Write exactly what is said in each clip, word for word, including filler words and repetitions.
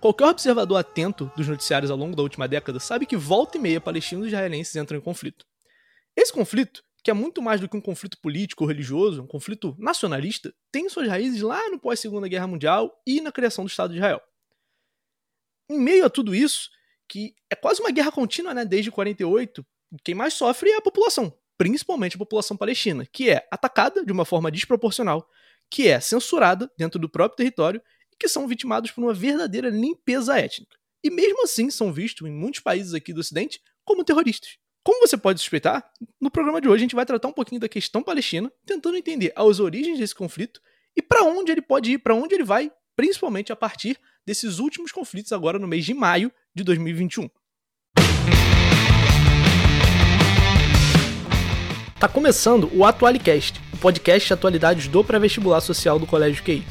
Qualquer observador atento dos noticiários ao longo da última década sabe que volta e meia palestinos e israelenses entram em conflito. Esse conflito, que é muito mais do que um conflito político ou religioso, um conflito nacionalista, tem suas raízes lá no pós-Segunda Guerra Mundial e na criação do Estado de Israel. Em meio a tudo isso, que é quase uma guerra contínua, né, desde quarenta e oito, quem mais sofre é a população, principalmente a população palestina, que é atacada de uma forma desproporcional, que é censurada dentro do próprio território e que são vitimados por uma verdadeira limpeza étnica. E mesmo assim são vistos em muitos países aqui do Ocidente como terroristas. Como você pode suspeitar, no programa de hoje a gente vai tratar um pouquinho da questão palestina, tentando entender as origens desse conflito e para onde ele pode ir, para onde ele vai, principalmente a partir desses últimos conflitos agora no mês de maio de dois mil e vinte e um. Tá começando o Atualicast, o podcast de atualidades do pré-vestibular social do Colégio Q I.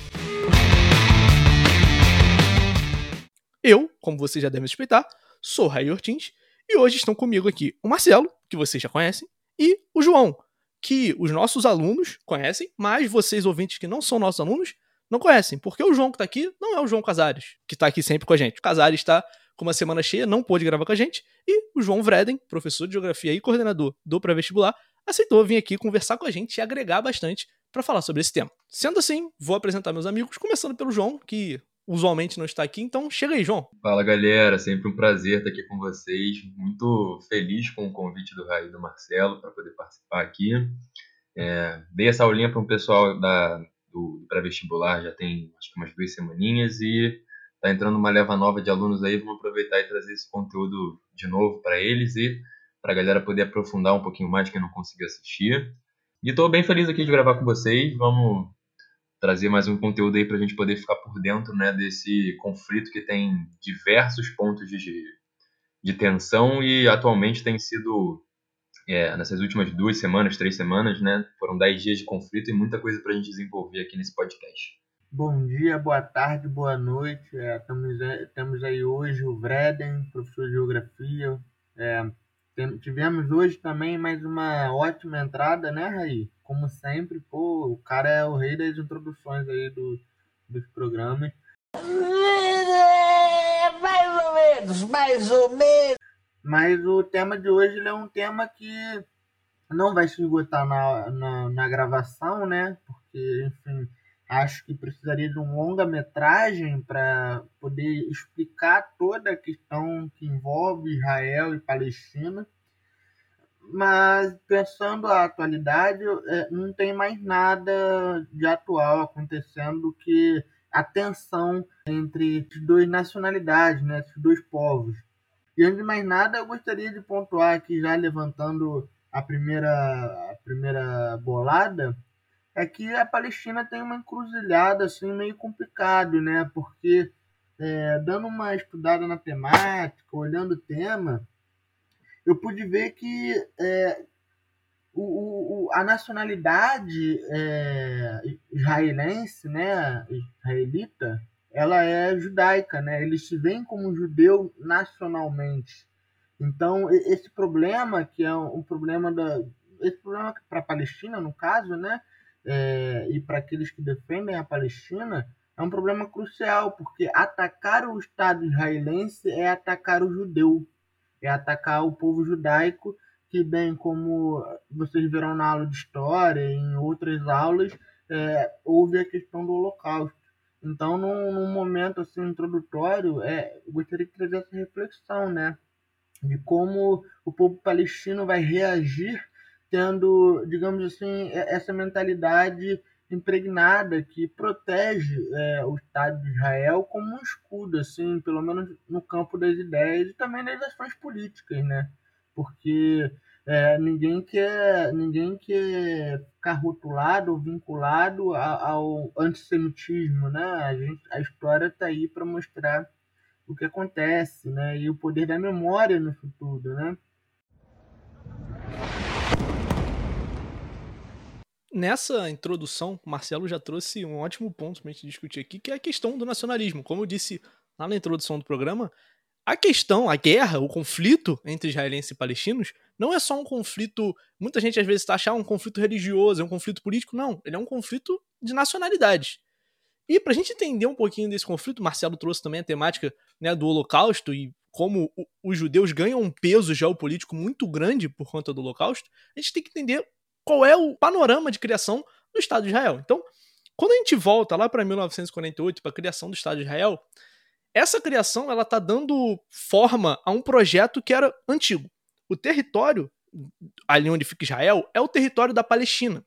Eu, como você já deve suspeitar, sou o Ray Hortins. E hoje estão comigo aqui o Marcelo, que vocês já conhecem, e o João, que os nossos alunos conhecem, mas vocês ouvintes que não são nossos alunos não conhecem, porque o João que está aqui não é o João Casares, que está aqui sempre com a gente. O Casares está com uma semana cheia, não pôde gravar com a gente, e o João Vreden, professor de Geografia e coordenador do pré-vestibular, aceitou vir aqui conversar com a gente e agregar bastante para falar sobre esse tema. Sendo assim, vou apresentar meus amigos, começando pelo João, que usualmente não está aqui, então chega aí, João. Fala, galera, sempre um prazer estar aqui com vocês, muito feliz com o convite do Raí e do Marcelo para poder participar aqui. É, dei essa aulinha para um pessoal da, do, do pré-vestibular, já tem acho que umas duas semaninhas, e está entrando uma leva nova de alunos aí, vamos aproveitar e trazer esse conteúdo de novo para eles e para a galera poder aprofundar um pouquinho mais quem não conseguiu assistir. E estou bem feliz aqui de gravar com vocês, vamos trazer mais um conteúdo aí para a gente poder ficar por dentro, né, desse conflito que tem diversos pontos de, de tensão e atualmente tem sido, é, nessas últimas duas semanas, três semanas, né, foram dez dias de conflito e muita coisa para a gente desenvolver aqui nesse podcast. Bom dia, boa tarde, boa noite. É, temos, é, temos aí hoje o Vreden, professor de Geografia. É, tem, tivemos hoje também mais uma ótima entrada, né, Raí? Como sempre, pô, o cara é o rei das introduções aí do, dos programas. Mais ou menos, mais ou menos. Mas o tema de hoje ele é um tema que não vai se esgotar na, na, na gravação, né? Porque, enfim, acho que precisaria de uma longa-metragem para poder explicar toda a questão que envolve Israel e Palestina. Mas, pensando a atualidade, não tem mais nada de atual acontecendo que a tensão entre as duas nacionalidades, né, esses dois povos. E, antes de mais nada, eu gostaria de pontuar aqui, já levantando a primeira, a primeira bolada, é que a Palestina tem uma encruzilhada assim, meio complicada, né, porque, é, dando uma estudada na temática, olhando o tema, eu pude ver que é, o, o, a nacionalidade é, israelense, né, israelita, ela é judaica, né? Eles se veem como judeu nacionalmente. Então, esse problema, que é um problema da, esse problema para a Palestina, no caso, né, é, e para aqueles que defendem a Palestina, é um problema crucial, porque atacar o Estado israelense é atacar o judeu. É atacar o povo judaico, que bem como vocês verão na aula de história e em outras aulas, é, houve a questão do Holocausto. Então, num, num momento assim, introdutório, é, eu gostaria de trazer essa reflexão, né, de como o povo palestino vai reagir tendo, digamos assim, essa mentalidade impregnada que protege é, o Estado de Israel como um escudo, assim, pelo menos no campo das ideias e também das ações políticas, né? Porque é, ninguém quer, ninguém quer ficar rotulado ou vinculado a, ao antissemitismo, né? A, gente, a história está aí para mostrar o que acontece, né? E o poder da memória no futuro, né? Nessa introdução, o Marcelo já trouxe um ótimo ponto para a gente discutir aqui, que é a questão do nacionalismo. Como eu disse lá na introdução do programa, a questão, a guerra, o conflito entre israelenses e palestinos não é só um conflito, muita gente às vezes está achando um conflito religioso, é um conflito político, não. Ele é um conflito de nacionalidades. E para a gente entender um pouquinho desse conflito, Marcelo trouxe também a temática, né, do Holocausto e como o, os judeus ganham um peso geopolítico muito grande por conta do Holocausto. A gente tem que entender qual é o panorama de criação do Estado de Israel. Então, quando a gente volta lá para mil novecentos e quarenta e oito, para a criação do Estado de Israel, essa criação ela está dando forma a um projeto que era antigo. O território, ali onde fica Israel, é o território da Palestina.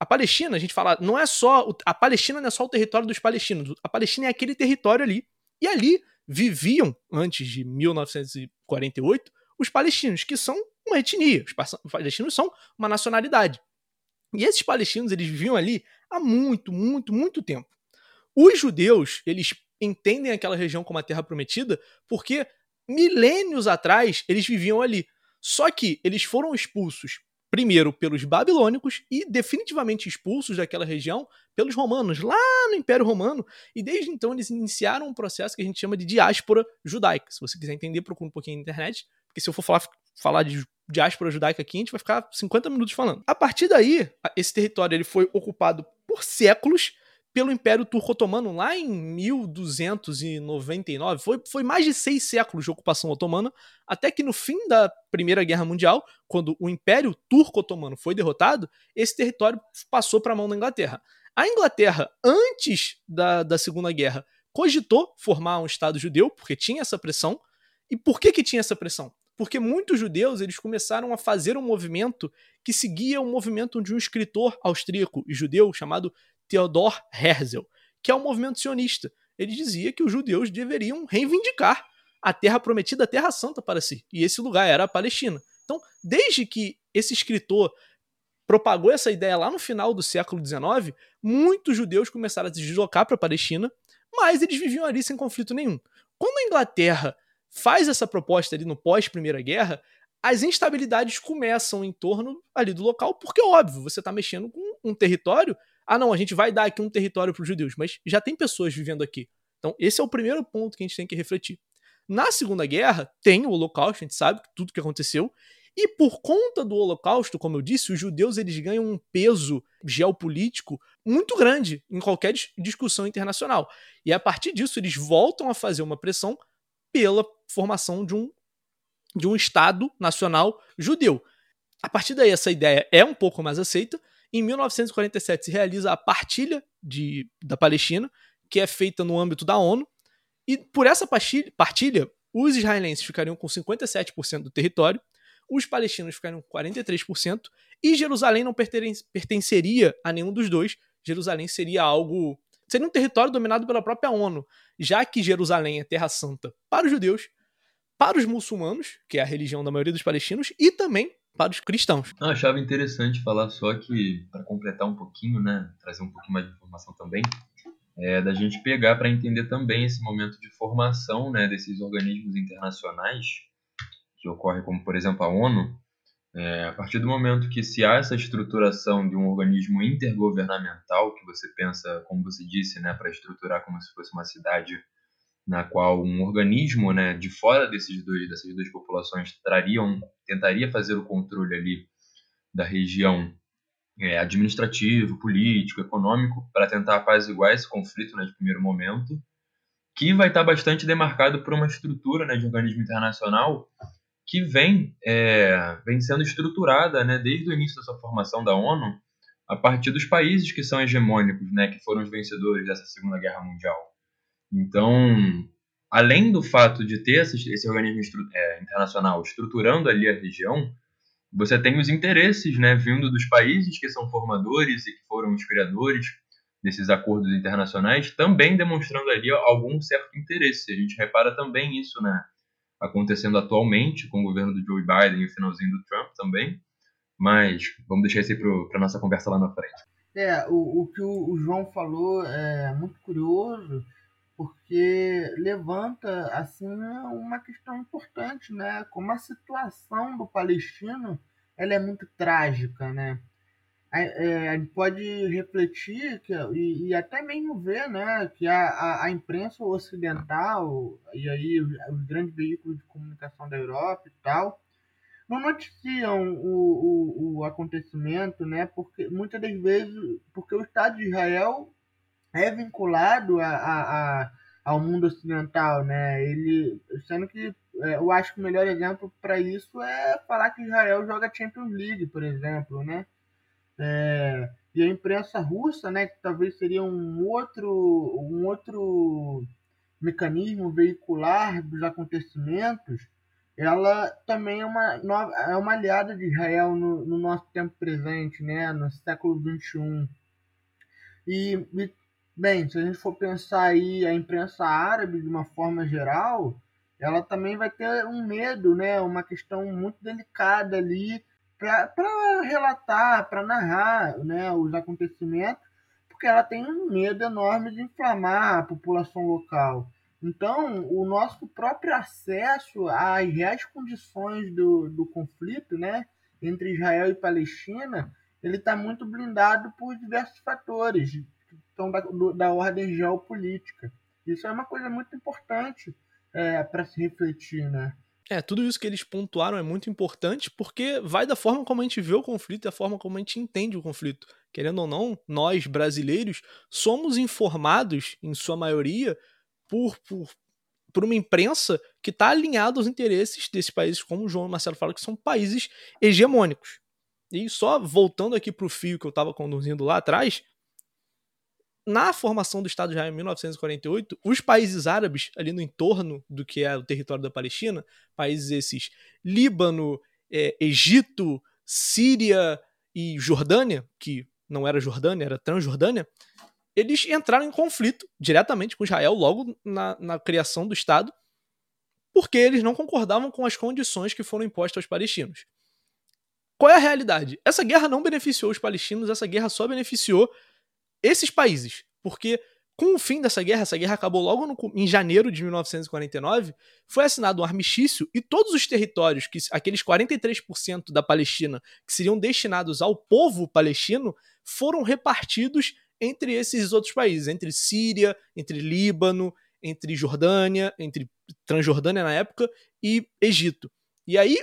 A Palestina, a gente fala, não é só... A Palestina não é só o território dos palestinos. A Palestina é aquele território ali. E ali viviam, antes de mil novecentos e quarenta e oito, os palestinos, que são uma etnia. Os palestinos são uma nacionalidade. E esses palestinos, eles viviam ali há muito, muito, muito tempo. Os judeus, eles entendem aquela região como a Terra Prometida porque milênios atrás eles viviam ali. Só que eles foram expulsos primeiro pelos babilônicos e definitivamente expulsos daquela região pelos romanos, lá no Império Romano. E desde então eles iniciaram um processo que a gente chama de diáspora judaica. Se você quiser entender, procura um pouquinho na internet, porque se eu for falar, falar de diáspora judaica aqui, a gente vai ficar cinquenta minutos falando. A partir daí, esse território ele foi ocupado por séculos pelo Império Turco-Otomano lá em mil duzentos e noventa e nove. Foi, foi mais de seis séculos de ocupação otomana, até que no fim da Primeira Guerra Mundial, quando o Império Turco-Otomano foi derrotado, esse território passou para a mão da Inglaterra. A Inglaterra, antes da, da Segunda Guerra, cogitou formar um Estado judeu, porque tinha essa pressão. E por que que tinha essa pressão? Porque muitos judeus eles começaram a fazer um movimento que seguia o um movimento de um escritor austríaco e judeu chamado Theodor Herzl, que é um movimento sionista. Ele dizia que os judeus deveriam reivindicar a terra prometida, a terra santa para si, e esse lugar era a Palestina. Então, desde que esse escritor propagou essa ideia lá no final do século dezenove, muitos judeus começaram a se deslocar para a Palestina, mas eles viviam ali sem conflito nenhum. Quando a Inglaterra faz essa proposta ali no pós-Primeira Guerra, as instabilidades começam em torno ali do local, porque, óbvio, você está mexendo com um território. Ah, não, a gente vai dar aqui um território para os judeus, mas já tem pessoas vivendo aqui. Então, esse é o primeiro ponto que a gente tem que refletir. Na Segunda Guerra, tem o Holocausto, a gente sabe tudo o que aconteceu, e por conta do Holocausto, como eu disse, os judeus eles ganham um peso geopolítico muito grande em qualquer discussão internacional. E a partir disso, eles voltam a fazer uma pressão pela formação de um, de um Estado nacional judeu. A partir daí, essa ideia é um pouco mais aceita. Em mil novecentos e quarenta e sete se realiza a partilha de, da Palestina, que é feita no âmbito da ONU, e por essa partilha, os israelenses ficariam com cinquenta e sete por cento do território, os palestinos ficariam com quarenta e três por cento, e Jerusalém não pertenceria a nenhum dos dois. Jerusalém seria algo... seria um território dominado pela própria ONU, já que Jerusalém é terra santa para os judeus, para os muçulmanos, que é a religião da maioria dos palestinos, e também para os cristãos. Eu achava interessante falar só que, para completar um pouquinho, né, trazer um pouquinho mais de informação também, é, da gente pegar para entender também esse momento de formação, né, desses organismos internacionais que ocorre, como por exemplo a ONU, é, a partir do momento que se há essa estruturação de um organismo intergovernamental, que você pensa, como você disse, né, para estruturar como se fosse uma cidade na qual um organismo, né, de fora desses dois, dessas duas populações trariam, tentaria fazer o controle ali da região é, administrativo, político, econômico, para tentar apaziguar esse conflito, né, de primeiro momento, que vai estar bastante demarcado por uma estrutura, né, de organismo internacional que vem, é, vem sendo estruturada, né, desde o início da sua formação da ONU a partir dos países que são hegemônicos, né, que foram os vencedores dessa Segunda Guerra Mundial. Então, além do fato de ter esse, esse organismo estru, é, internacional estruturando ali a região, você tem os interesses, né, vindo dos países que são formadores e que foram os criadores desses acordos internacionais, também demonstrando ali algum certo interesse. A gente repara também isso, né, acontecendo atualmente com o governo do Joe Biden e o finalzinho do Trump também, mas vamos deixar isso aí para a nossa conversa lá na frente. É, o, o que o João falou é muito curioso, porque levanta assim uma questão importante, né? Como a situação do palestino ela é muito trágica, né? A, é, a gente pode refletir que, e, e até mesmo ver, né, que a, a, a imprensa ocidental e aí os, os grandes veículos de comunicação da Europa e tal não noticiam o, o, o acontecimento, né? Porque muitas das vezes porque o Estado de Israel é vinculado a, a, a, ao mundo ocidental, né? Ele, sendo que eu acho que o melhor exemplo para isso é falar que Israel joga Champions League, por exemplo, né? É, e a imprensa russa, né, que talvez seria um outro, um outro mecanismo veicular dos acontecimentos, ela também é uma, é uma aliada de Israel no, no nosso tempo presente, né, no século vinte e um. E, e, bem, se a gente for pensar aí a imprensa árabe de uma forma geral, ela também vai ter um medo, né, uma questão muito delicada ali, para relatar, para narrar, né, os acontecimentos, porque ela tem um medo enorme de inflamar a população local. Então, o nosso próprio acesso às reais condições do, do conflito, né, entre Israel e Palestina, ele está muito blindado por diversos fatores que são da, do, da ordem geopolítica. Isso é uma coisa muito importante é, para se refletir, né? É, tudo isso que eles pontuaram é muito importante porque vai da forma como a gente vê o conflito e da forma como a gente entende o conflito. Querendo ou não, nós, brasileiros, somos informados, em sua maioria, por, por, por uma imprensa que está alinhada aos interesses desses países, como o João e o Marcelo falam, que são países hegemônicos. E só voltando aqui para o fio que eu estava conduzindo lá atrás, na formação do Estado de Israel em mil novecentos e quarenta e oito, os países árabes ali no entorno do que é o território da Palestina, países esses Líbano, é, Egito, Síria e Jordânia, que não era Jordânia, era Transjordânia, eles entraram em conflito diretamente com Israel logo na, na criação do Estado, porque eles não concordavam com as condições que foram impostas aos palestinos. Qual é a realidade? Essa guerra não beneficiou os palestinos, essa guerra só beneficiou esses países, porque com o fim dessa guerra, essa guerra acabou logo no, em janeiro de mil novecentos e quarenta e nove, foi assinado um armistício e todos os territórios, que, aqueles quarenta e três por cento da Palestina que seriam destinados ao povo palestino, foram repartidos entre esses outros países, entre Síria, entre Líbano, entre Jordânia, entre Transjordânia na época e Egito. E aí,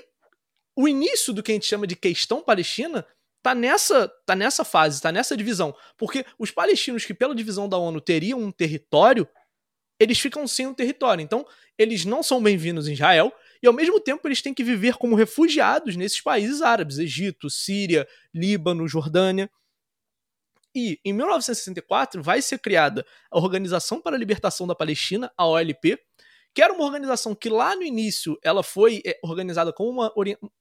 o início do que a gente chama de questão palestina Tá nessa, tá nessa fase, tá nessa divisão. Porque os palestinos que pela divisão da ONU teriam um território, eles ficam sem um território. Então, eles não são bem-vindos em Israel e, ao mesmo tempo, eles têm que viver como refugiados nesses países árabes. Egito, Síria, Líbano, Jordânia. E, em mil novecentos e sessenta e quatro, vai ser criada a Organização para a Libertação da Palestina, a O L P, que era uma organização que, lá no início, ela foi organizada com uma,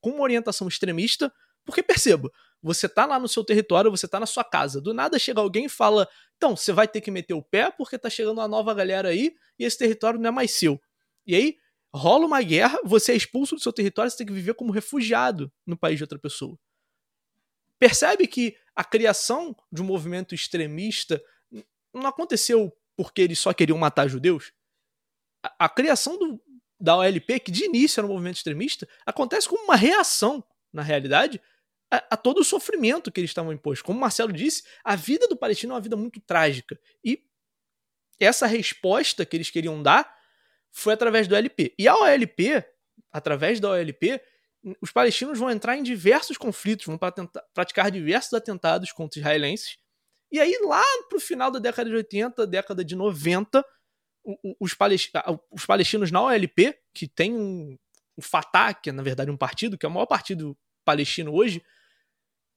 com uma orientação extremista. Porque, perceba, você tá lá no seu território, você tá na sua casa. Do nada chega alguém e fala, então, você vai ter que meter o pé porque tá chegando uma nova galera aí e esse território não é mais seu. E aí, rola uma guerra, você é expulso do seu território, você tem que viver como refugiado no país de outra pessoa. Percebe que a criação de um movimento extremista não aconteceu porque eles só queriam matar judeus? A, a criação do, da O L P, que de início era um movimento extremista, acontece como uma reação, na realidade, a, a todo o sofrimento que eles estavam impostos. Como o Marcelo disse, a vida do palestino é uma vida muito trágica. E essa resposta que eles queriam dar foi através do O L P. E a O L P, através da O L P, os palestinos vão entrar em diversos conflitos, vão patentar, praticar diversos atentados contra israelenses. E aí, lá pro final da década de oitenta, década de noventa, os palestinos, os palestinos na O L P, que tem um, o Fatah, que é na verdade um partido, que é o maior partido palestino hoje,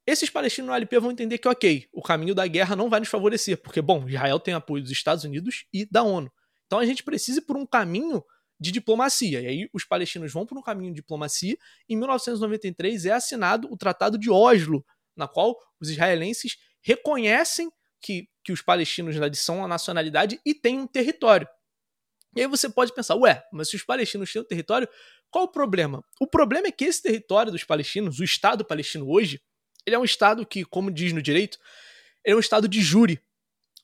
esses palestinos no O L P vão entender que, ok, o caminho da guerra não vai nos favorecer, porque, bom, Israel tem apoio dos Estados Unidos e da ONU. Então a gente precisa ir por um caminho de diplomacia. E aí os palestinos vão por um caminho de diplomacia. Em mil novecentos e noventa e três é assinado o Tratado de Oslo, na qual os israelenses reconhecem que, que os palestinos são a nacionalidade e têm um território. E aí você pode pensar, ué, mas se os palestinos têm um território, qual o problema? O problema é que esse território dos palestinos, o Estado palestino hoje, ele é um Estado que, como diz no direito, ele é um Estado de jure.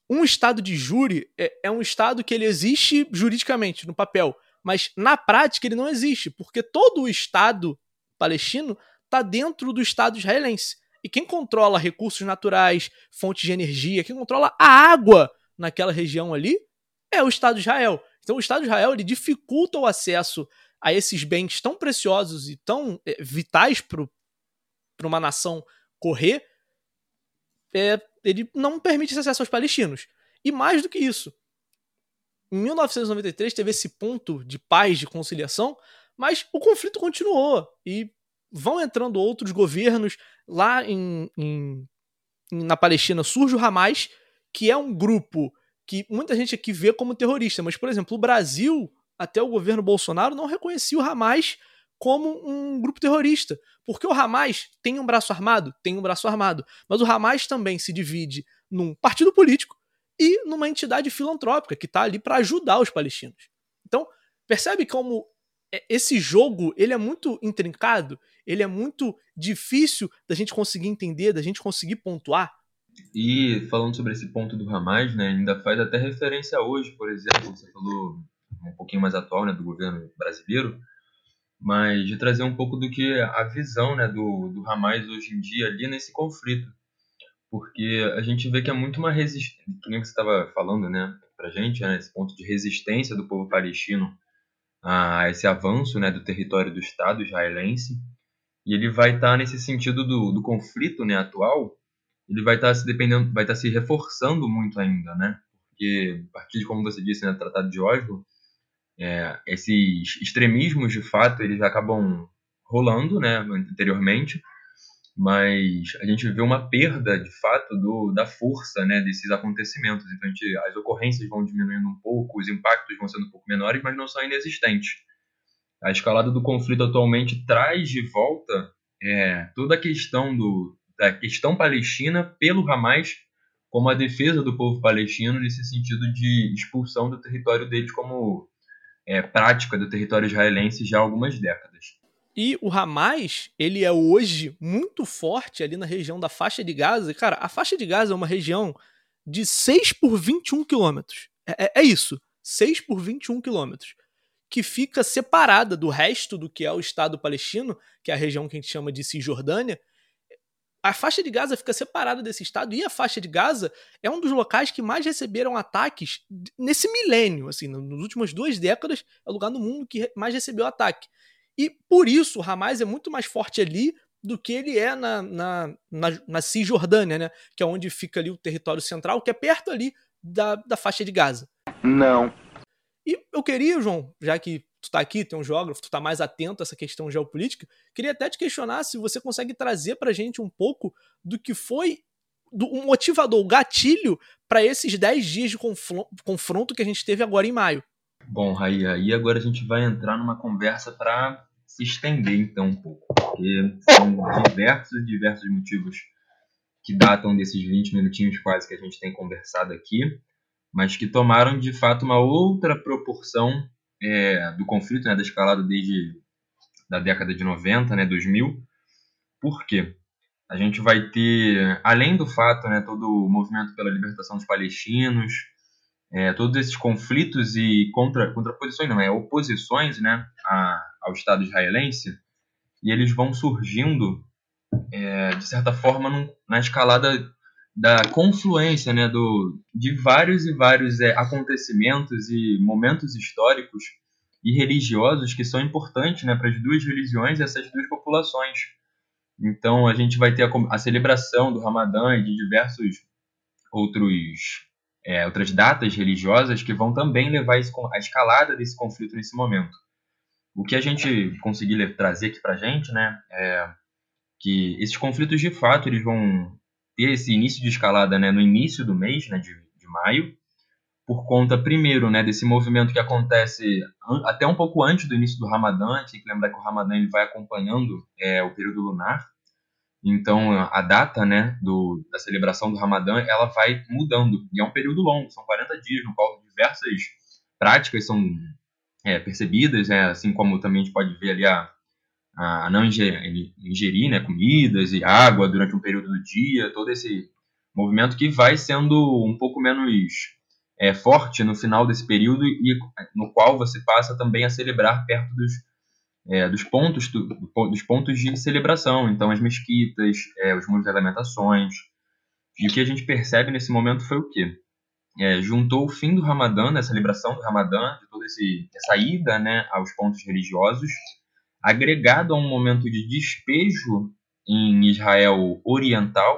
Um Estado de jure é, é um Estado que ele existe juridicamente, no papel, mas na prática ele não existe, porque todo o Estado palestino está dentro do Estado israelense. E quem controla recursos naturais, fontes de energia, quem controla a água naquela região ali, é o Estado de Israel. Então o Estado de Israel ele dificulta o acesso a esses bens tão preciosos e tão é, vitais para uma nação correr, é, ele não permite esse acesso aos palestinos. E mais do que isso, em mil novecentos e noventa e três teve esse ponto de paz, de conciliação, mas o conflito continuou e vão entrando outros governos. Lá em, em, na Palestina surge o Hamas, que é um grupo que muita gente aqui vê como terrorista, mas, por exemplo, o Brasil, até o governo Bolsonaro, não reconhecia o Hamas como um grupo terrorista, porque o Hamas tem um braço armado, tem um braço armado, mas o Hamas também se divide num partido político e numa entidade filantrópica que está ali para ajudar os palestinos. Então, percebe como esse jogo, ele é muito intrincado, ele é muito difícil da gente conseguir entender, da gente conseguir pontuar. E falando sobre esse ponto do Hamas, né, ainda faz até referência hoje, por exemplo, você falou um pouquinho mais atual, né, do governo brasileiro, mas de trazer um pouco do que a visão, né, do, do Hamas hoje em dia ali nesse conflito, porque a gente vê que é muito uma resistência, que nem você estava falando, né, para a gente, né, esse ponto de resistência do povo palestino a esse avanço, né, do território do Estado israelense, e ele vai estar tá nesse sentido do, do conflito, né, atual, ele vai estar tá se dependendo, vai estar tá se reforçando muito ainda, né, porque a partir de, como você disse, né, Tratado de Oslo, É, esses extremismos de fato eles acabam rolando, né, anteriormente, mas a gente vê uma perda de fato do, da força, né, desses acontecimentos. Então a gente, as ocorrências vão diminuindo um pouco, os impactos vão sendo um pouco menores, mas não são inexistentes. A escalada do conflito atualmente traz de volta é, toda a questão do, da questão palestina pelo Hamas como a defesa do povo palestino nesse sentido de expulsão do território deles como É, prática do território israelense já há algumas décadas. E o Hamas, ele é hoje muito forte ali na região da Faixa de Gaza. Cara, a Faixa de Gaza é uma região de seis por vinte e um quilômetros. É, é, é isso, seis por vinte e um quilômetros, que fica separada do resto do que é o Estado palestino, que é a região que a gente chama de Cisjordânia. A Faixa de Gaza fica separada desse Estado, e a Faixa de Gaza é um dos locais que mais receberam ataques nesse milênio, assim, nas últimas duas décadas, é o lugar no mundo que mais recebeu ataque. E por isso o Hamas é muito mais forte ali do que ele é na, na, na, na Cisjordânia, né? Que é onde fica ali o território central, que é perto ali da, da Faixa de Gaza. Não. E eu queria, João, já que tu tá aqui, tu é um geógrafo, tu tá mais atento a essa questão geopolítica, queria até te questionar se você consegue trazer pra gente um pouco do que foi do, um motivador, o um gatilho para esses dez dias de confronto, confronto que a gente teve agora em maio. Bom, Raí, aí agora a gente vai entrar numa conversa para se estender então um pouco, porque são diversos, diversos motivos que datam desses vinte minutinhos quase que a gente tem conversado aqui, mas que tomaram de fato uma outra proporção É, do conflito, né, da escalada desde da década de noventa, né, dois mil, porque a gente vai ter, além do fato, né, todo o movimento pela libertação dos palestinos, é, todos esses conflitos e contra, contraposições, não, é oposições, né, a, ao Estado israelense, e eles vão surgindo, é, de certa forma, num, na escalada da confluência, né, do, de vários e vários é, acontecimentos e momentos históricos e religiosos que são importantes, né, para as duas religiões e essas duas populações. Então a gente vai ter a, a celebração do Ramadã e de diversos outros, é, outras datas religiosas que vão também levar esse, a escalada desse conflito nesse momento. O que a gente conseguir trazer aqui para a gente, né, é que esses conflitos de fato eles vão ter esse início de escalada, né, no início do mês, né, de, de maio, por conta, primeiro, né, desse movimento que acontece an- até um pouco antes do início do Ramadã. A gente tem que lembrar que o Ramadã ele vai acompanhando é, o período lunar, então a data, né, do, da celebração do Ramadã ela vai mudando, e é um período longo, são quarenta dias, no qual diversas práticas são é, percebidas, né, assim como também a gente pode ver ali a a não ingerir, né, comidas e água durante um período do dia, todo esse movimento que vai sendo um pouco menos é, forte no final desse período, e no qual você passa também a celebrar perto dos, é, dos, pontos, do, dos pontos de celebração, então as mesquitas, é, os muros de alimentações. E o que a gente percebe nesse momento foi o quê? É, juntou o fim do Ramadã, né, a celebração do Ramadã, de toda essa ida, né, aos pontos religiosos, agregado a um momento de despejo em Israel Oriental,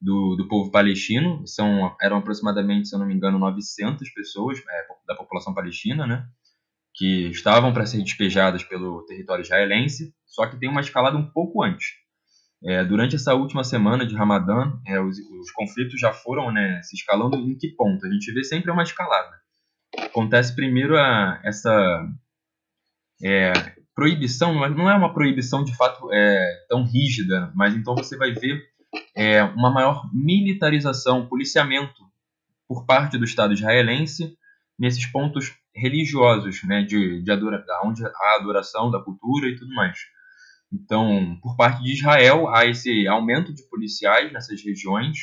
do, do povo palestino, são, eram aproximadamente, se eu não me engano, novecentas pessoas é, da população palestina, né, que estavam para ser despejadas pelo território israelense, só que tem uma escalada um pouco antes. É, durante essa última semana de Ramadã, é, os, os conflitos já foram, né, se escalando em que ponto? A gente vê sempre uma escalada. Acontece primeiro a, essa é, proibição, não é uma proibição de fato é, tão rígida, mas então você vai ver é, uma maior militarização, policiamento por parte do Estado israelense nesses pontos religiosos, né, de, de adora, onde há adoração da cultura e tudo mais. Então, por parte de Israel, há esse aumento de policiais nessas regiões,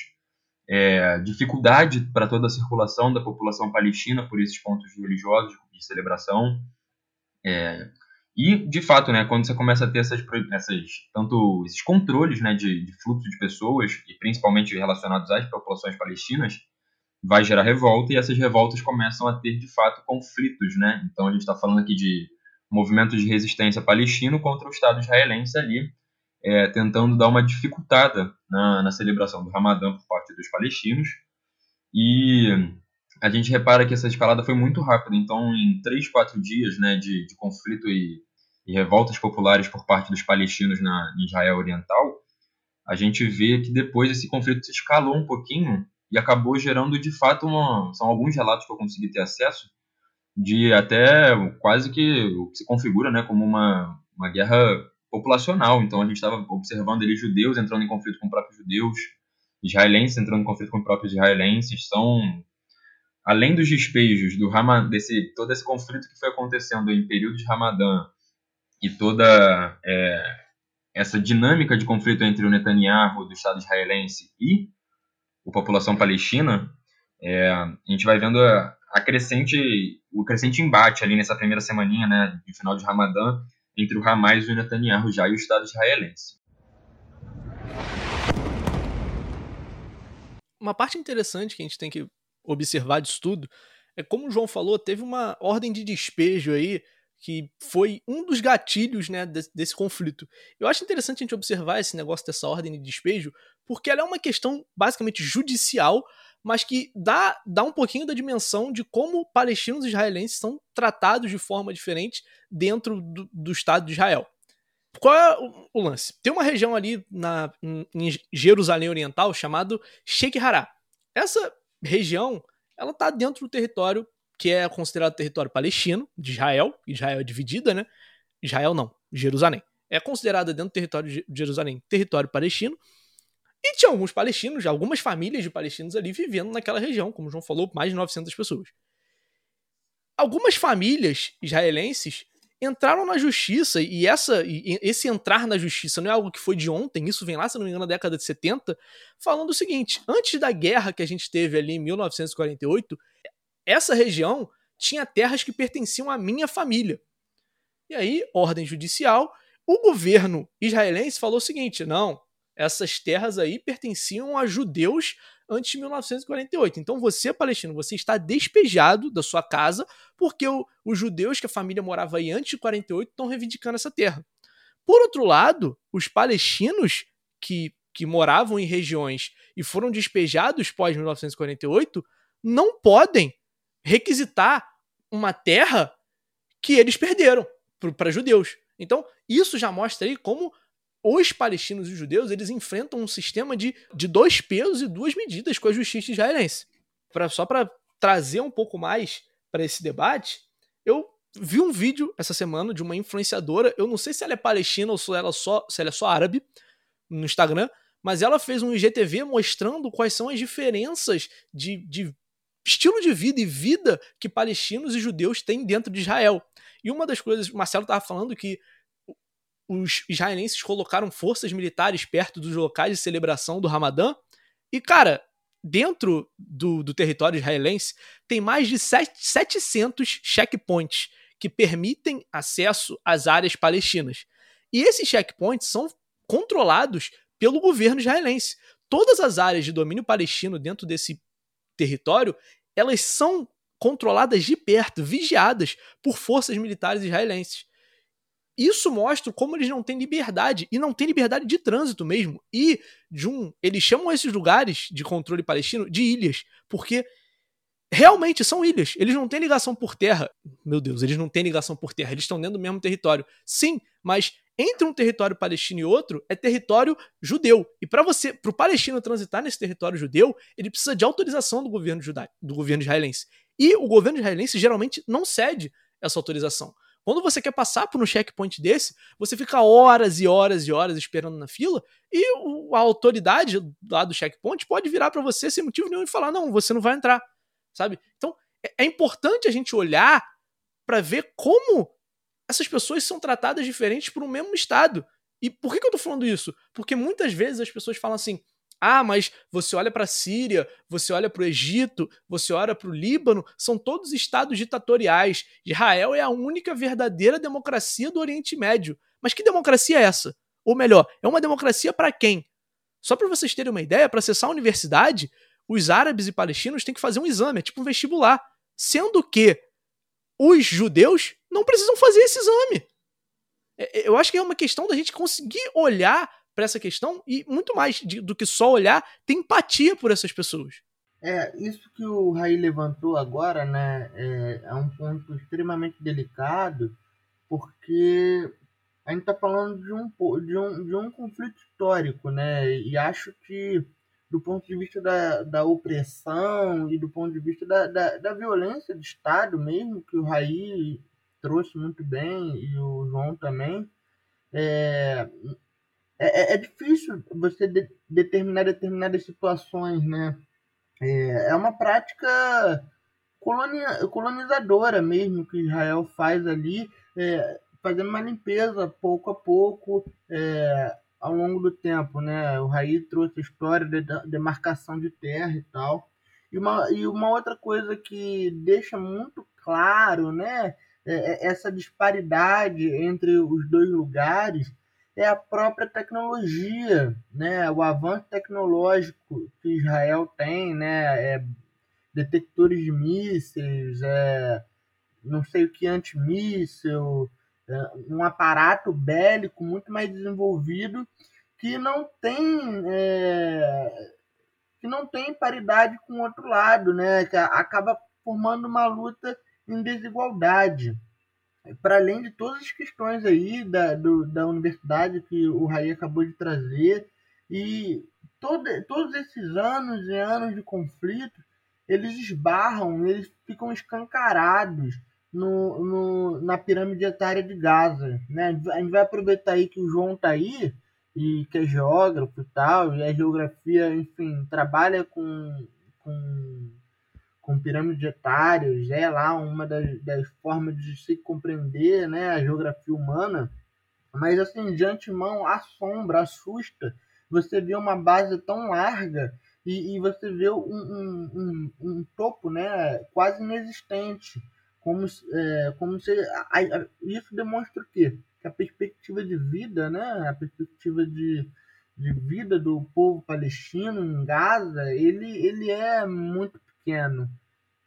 é, dificuldade para toda a circulação da população palestina por esses pontos religiosos de celebração. É, e, de fato, né, quando você começa a ter essas, essas, tanto esses controles, né, de, de fluxo de pessoas, e principalmente relacionados às populações palestinas, vai gerar revolta, e essas revoltas começam a ter, de fato, conflitos, né? Então, a gente está falando aqui de movimentos de resistência palestino contra o Estado israelense ali, é, tentando dar uma dificultada na, na celebração do Ramadã por parte dos palestinos. E a gente repara que essa escalada foi muito rápida. Então, em três, quatro dias, né, de, de conflito e, e revoltas populares por parte dos palestinos na em Israel Oriental, a gente vê que depois esse conflito se escalou um pouquinho e acabou gerando, de fato, uma, são alguns relatos que eu consegui ter acesso, de até quase que se configura, né, como uma, uma guerra populacional. Então, a gente estava observando ali judeus entrando em conflito com próprios judeus, israelenses entrando em conflito com próprios israelenses. São, além dos despejos, do Ramadã, desse, todo esse conflito que foi acontecendo em período de Ramadã e toda é, essa dinâmica de conflito entre o Netanyahu, do Estado israelense, e a população palestina, é, a gente vai vendo a, a crescente, o crescente embate ali nessa primeira semaninha, né, de final de Ramadã, entre o Hamas e o Netanyahu já e o Estado israelense. Uma parte interessante que a gente tem que observar disso tudo é, como o João falou, teve uma ordem de despejo aí que foi um dos gatilhos, né, desse, desse conflito. Eu acho interessante a gente observar esse negócio dessa ordem de despejo, porque ela é uma questão basicamente judicial, mas que dá, dá um pouquinho da dimensão de como palestinos e israelenses são tratados de forma diferente dentro do, do Estado de Israel. Qual é o, o lance? Tem uma região ali na, em Jerusalém Oriental chamada Sheikh Jarrah. Essa região, ela está dentro do território que é considerado território palestino, de Israel. Israel é dividida, né? Israel não, Jerusalém. É considerada dentro do território de Jerusalém, território palestino. E tinha alguns palestinos, algumas famílias de palestinos ali vivendo naquela região, como o João falou, mais de novecentas pessoas. Algumas famílias israelenses entraram na justiça, e, essa, e esse entrar na justiça não é algo que foi de ontem, isso vem lá, se não me engano, na década de setenta, falando o seguinte: antes da guerra que a gente teve ali em mil novecentos e quarenta e oito, essa região tinha terras que pertenciam à minha família. E aí, ordem judicial, o governo israelense falou o seguinte: não, essas terras aí pertenciam a judeus antes de mil novecentos e quarenta e oito. Então você, palestino, você está despejado da sua casa porque o, os judeus que a família morava aí antes de quarenta e oito estão reivindicando essa terra. Por outro lado, os palestinos que, que moravam em regiões e foram despejados pós mil novecentos e quarenta e oito não podem requisitar uma terra que eles perderam para judeus. Então isso já mostra aí como os palestinos e os judeus, eles enfrentam um sistema de, de dois pesos e duas medidas com a justiça israelense. Pra, só para trazer um pouco mais para esse debate, eu vi um vídeo essa semana de uma influenciadora, eu não sei se ela é palestina ou se ela, só, se ela é só árabe, no Instagram, mas ela fez um I G T V mostrando quais são as diferenças de, de estilo de vida e vida que palestinos e judeus têm dentro de Israel. E uma das coisas, o Marcelo estava falando que os israelenses colocaram forças militares perto dos locais de celebração do Ramadã, e, cara, dentro do, do território israelense tem mais de setecentos checkpoints que permitem acesso às áreas palestinas. E esses checkpoints são controlados pelo governo israelense. Todas as áreas de domínio palestino dentro desse território, elas são controladas de perto, vigiadas por forças militares israelenses. Isso mostra como eles não têm liberdade, e não têm liberdade de trânsito mesmo. E de um, eles chamam esses lugares de controle palestino de ilhas, porque realmente são ilhas. Eles não têm ligação por terra. Meu Deus, eles não têm ligação por terra, eles estão dentro do mesmo território. Sim, mas entre um território palestino e outro é território judeu. E para você, para o palestino transitar nesse território judeu, ele precisa de autorização do governo judaico, do governo israelense. E o governo israelense geralmente não cede essa autorização. Quando você quer passar por um checkpoint desse, você fica horas e horas e horas esperando na fila, e a autoridade lá do checkpoint pode virar para você sem motivo nenhum e falar, não, você não vai entrar, sabe? Então, é importante a gente olhar para ver como essas pessoas são tratadas diferentes por um mesmo estado. E por que que eu tô falando isso? Porque muitas vezes as pessoas falam assim, ah, mas você olha para a Síria, você olha para o Egito, você olha para o Líbano, são todos estados ditatoriais. Israel é a única verdadeira democracia do Oriente Médio. Mas que democracia é essa? Ou melhor, é uma democracia para quem? Só para vocês terem uma ideia, para acessar a universidade, os árabes e palestinos têm que fazer um exame, é tipo um vestibular. Sendo que os judeus não precisam fazer esse exame. Eu acho que é uma questão da gente conseguir olhar para essa questão, e muito mais do que só olhar, tem empatia por essas pessoas. É, isso que o Ray levantou agora, né, é, é um ponto extremamente delicado, porque a gente está falando de um, de, um, de um conflito histórico, né, e acho que do ponto de vista da, da opressão e do ponto de vista da, da, da violência do Estado mesmo, que o Ray trouxe muito bem, e o João também, é... É, é difícil você de, determinar determinadas situações, né? É, é uma prática colonia, colonizadora mesmo que Israel faz ali, é, fazendo uma limpeza pouco a pouco, é, ao longo do tempo, né? O Ray trouxe a história da de, demarcação de terra e tal. E uma, e uma outra coisa que deixa muito claro, né? É, é essa disparidade entre os dois lugares é a própria tecnologia, né? O avanço tecnológico que Israel tem, né? É detectores de mísseis, é não sei o que, antimíssel, é um aparato bélico muito mais desenvolvido que não tem, é, que não tem paridade com o outro lado, né? Que acaba formando uma luta em desigualdade. Para além de todas as questões aí da, do, da universidade que o Ray acabou de trazer, e todo, todos esses anos e anos de conflito, eles esbarram, eles ficam escancarados no, no, na pirâmide etária de Gaza, né? A gente vai aproveitar aí que o João está aí, e que é geógrafo e tal, e a geografia, enfim, trabalha com... com com pirâmides etárias, é lá uma das, das formas de se compreender, né, a geografia humana, mas assim, de antemão, assombra, assusta, você vê uma base tão larga e, e você vê um, um, um, um topo, né, quase inexistente, como, é, como se... A, a, isso demonstra o quê? Que a perspectiva de vida, né, a perspectiva de... de vida do povo palestino em Gaza, ele, ele é muito pequeno,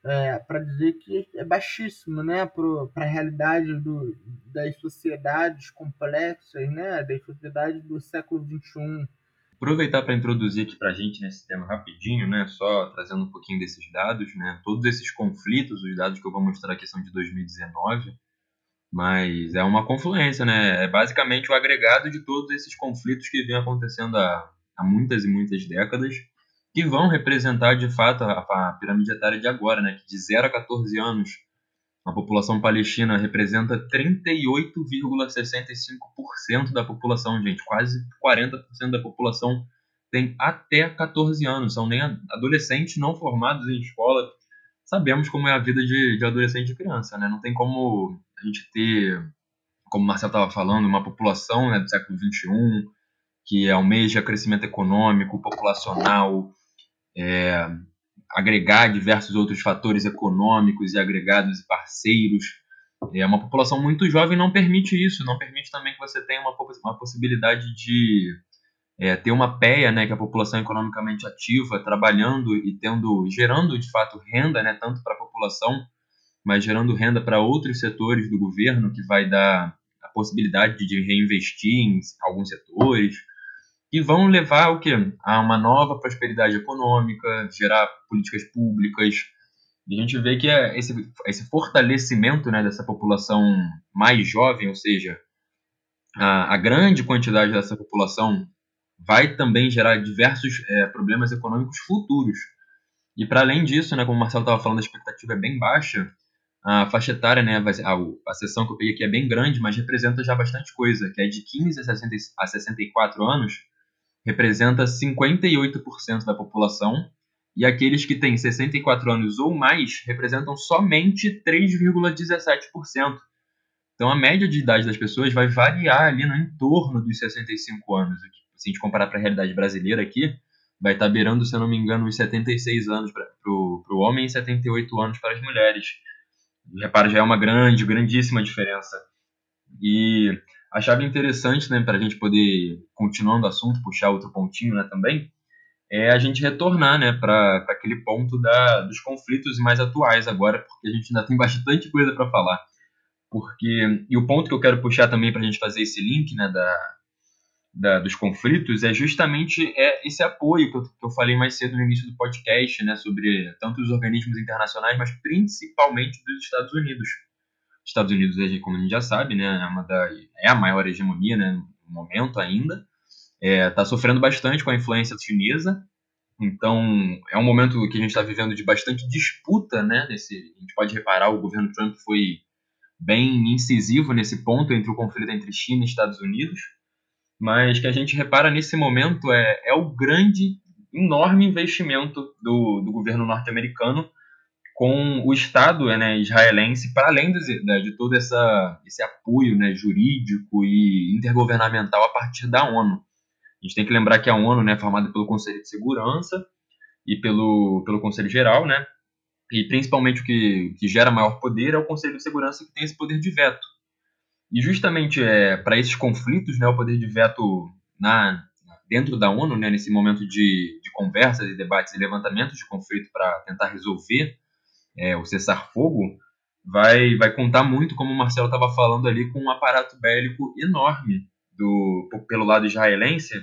é, para dizer que é baixíssimo, né, para a realidade do, das sociedades complexas, né, das sociedades do século vinte e um. Aproveitar para introduzir aqui para a gente nesse tema rapidinho, né, só trazendo um pouquinho desses dados, né, todos esses conflitos, os dados que eu vou mostrar aqui são de dois mil e dezenove, mas é uma confluência, né? É basicamente o agregado de todos esses conflitos que vem acontecendo há, há muitas e muitas décadas, que vão representar, de fato, a, a pirâmide etária de agora, né? Que de zero a quatorze anos, a população palestina representa trinta e oito vírgula sessenta e cinco por cento da população, gente. Quase quarenta por cento da população tem até catorze anos, são nem adolescentes não formados em escola. Sabemos como é a vida de, de adolescente e criança, né? Não tem como a gente ter, como o Marcelo estava falando, uma população, né, do século vinte e um que almeja crescimento econômico, populacional, é, agregar diversos outros fatores econômicos e agregados e parceiros. É, uma população muito jovem não permite isso, não permite também que você tenha uma, uma possibilidade de... É, ter uma P E A, né, que é a população economicamente ativa, trabalhando e tendo, gerando de fato renda, né, tanto para a população, mas gerando renda para outros setores do governo, que vai dar a possibilidade de reinvestir em alguns setores, e vão levar o quê? A uma nova prosperidade econômica, gerar políticas públicas. E a gente vê que é esse, esse fortalecimento, né, dessa população mais jovem, ou seja, a, a grande quantidade dessa população vai também gerar diversos é, problemas econômicos futuros. E para além disso, né, como o Marcelo estava falando, a expectativa é bem baixa. A faixa etária, né, a, a seção que eu peguei aqui é bem grande, mas representa já bastante coisa, que é de quinze a sessenta, a sessenta e quatro anos, representa cinquenta e oito por cento da população, e aqueles que têm sessenta e quatro anos ou mais representam somente três vírgula dezessete por cento. Então, a média de idade das pessoas vai variar ali no entorno dos sessenta e cinco anos. Se a gente comparar para a realidade brasileira aqui, vai estar beirando, se eu não me engano, os setenta e seis anos para o homem e setenta e oito anos para as mulheres. Repara, já é uma grande, grandíssima diferença. E achava interessante, né, para a gente poder, continuando o assunto, puxar outro pontinho, né, também, é a gente retornar, né, para aquele ponto da, dos conflitos mais atuais agora, porque a gente ainda tem bastante coisa para falar. Porque, e o ponto que eu quero puxar também para a gente fazer esse link, né, da, da, dos conflitos é justamente é esse apoio que eu, que eu falei mais cedo no início do podcast, né, sobre tanto os organismos internacionais, mas principalmente dos Estados Unidos. Os Estados Unidos, como a gente já sabe, né, é, uma da, é a maior hegemonia, né, no momento ainda. Está é, sofrendo bastante com a influência chinesa. Então, é um momento que a gente está vivendo de bastante disputa, né? Nesse, a gente pode reparar, o governo Trump foi bem incisivo nesse ponto entre o conflito entre China e Estados Unidos. Mas que a gente repara nesse momento é, é o grande, enorme investimento do, do governo norte-americano com o Estado, né, israelense, para além de, né, de todo essa, esse apoio, né, jurídico e intergovernamental a partir da ONU. A gente tem que lembrar que a ONU, né, é formada pelo Conselho de Segurança e pelo, pelo Conselho Geral, né, e principalmente o que, que gera maior poder é o Conselho de Segurança, que tem esse poder de veto. E justamente é, para esses conflitos, né, o poder de veto na, dentro da ONU, né, nesse momento de, de conversas e debates e levantamentos de conflito para tentar resolver é, o cessar-fogo, vai, vai contar muito, como o Marcelo estava falando ali, com um aparato bélico enorme Do, pelo lado israelense,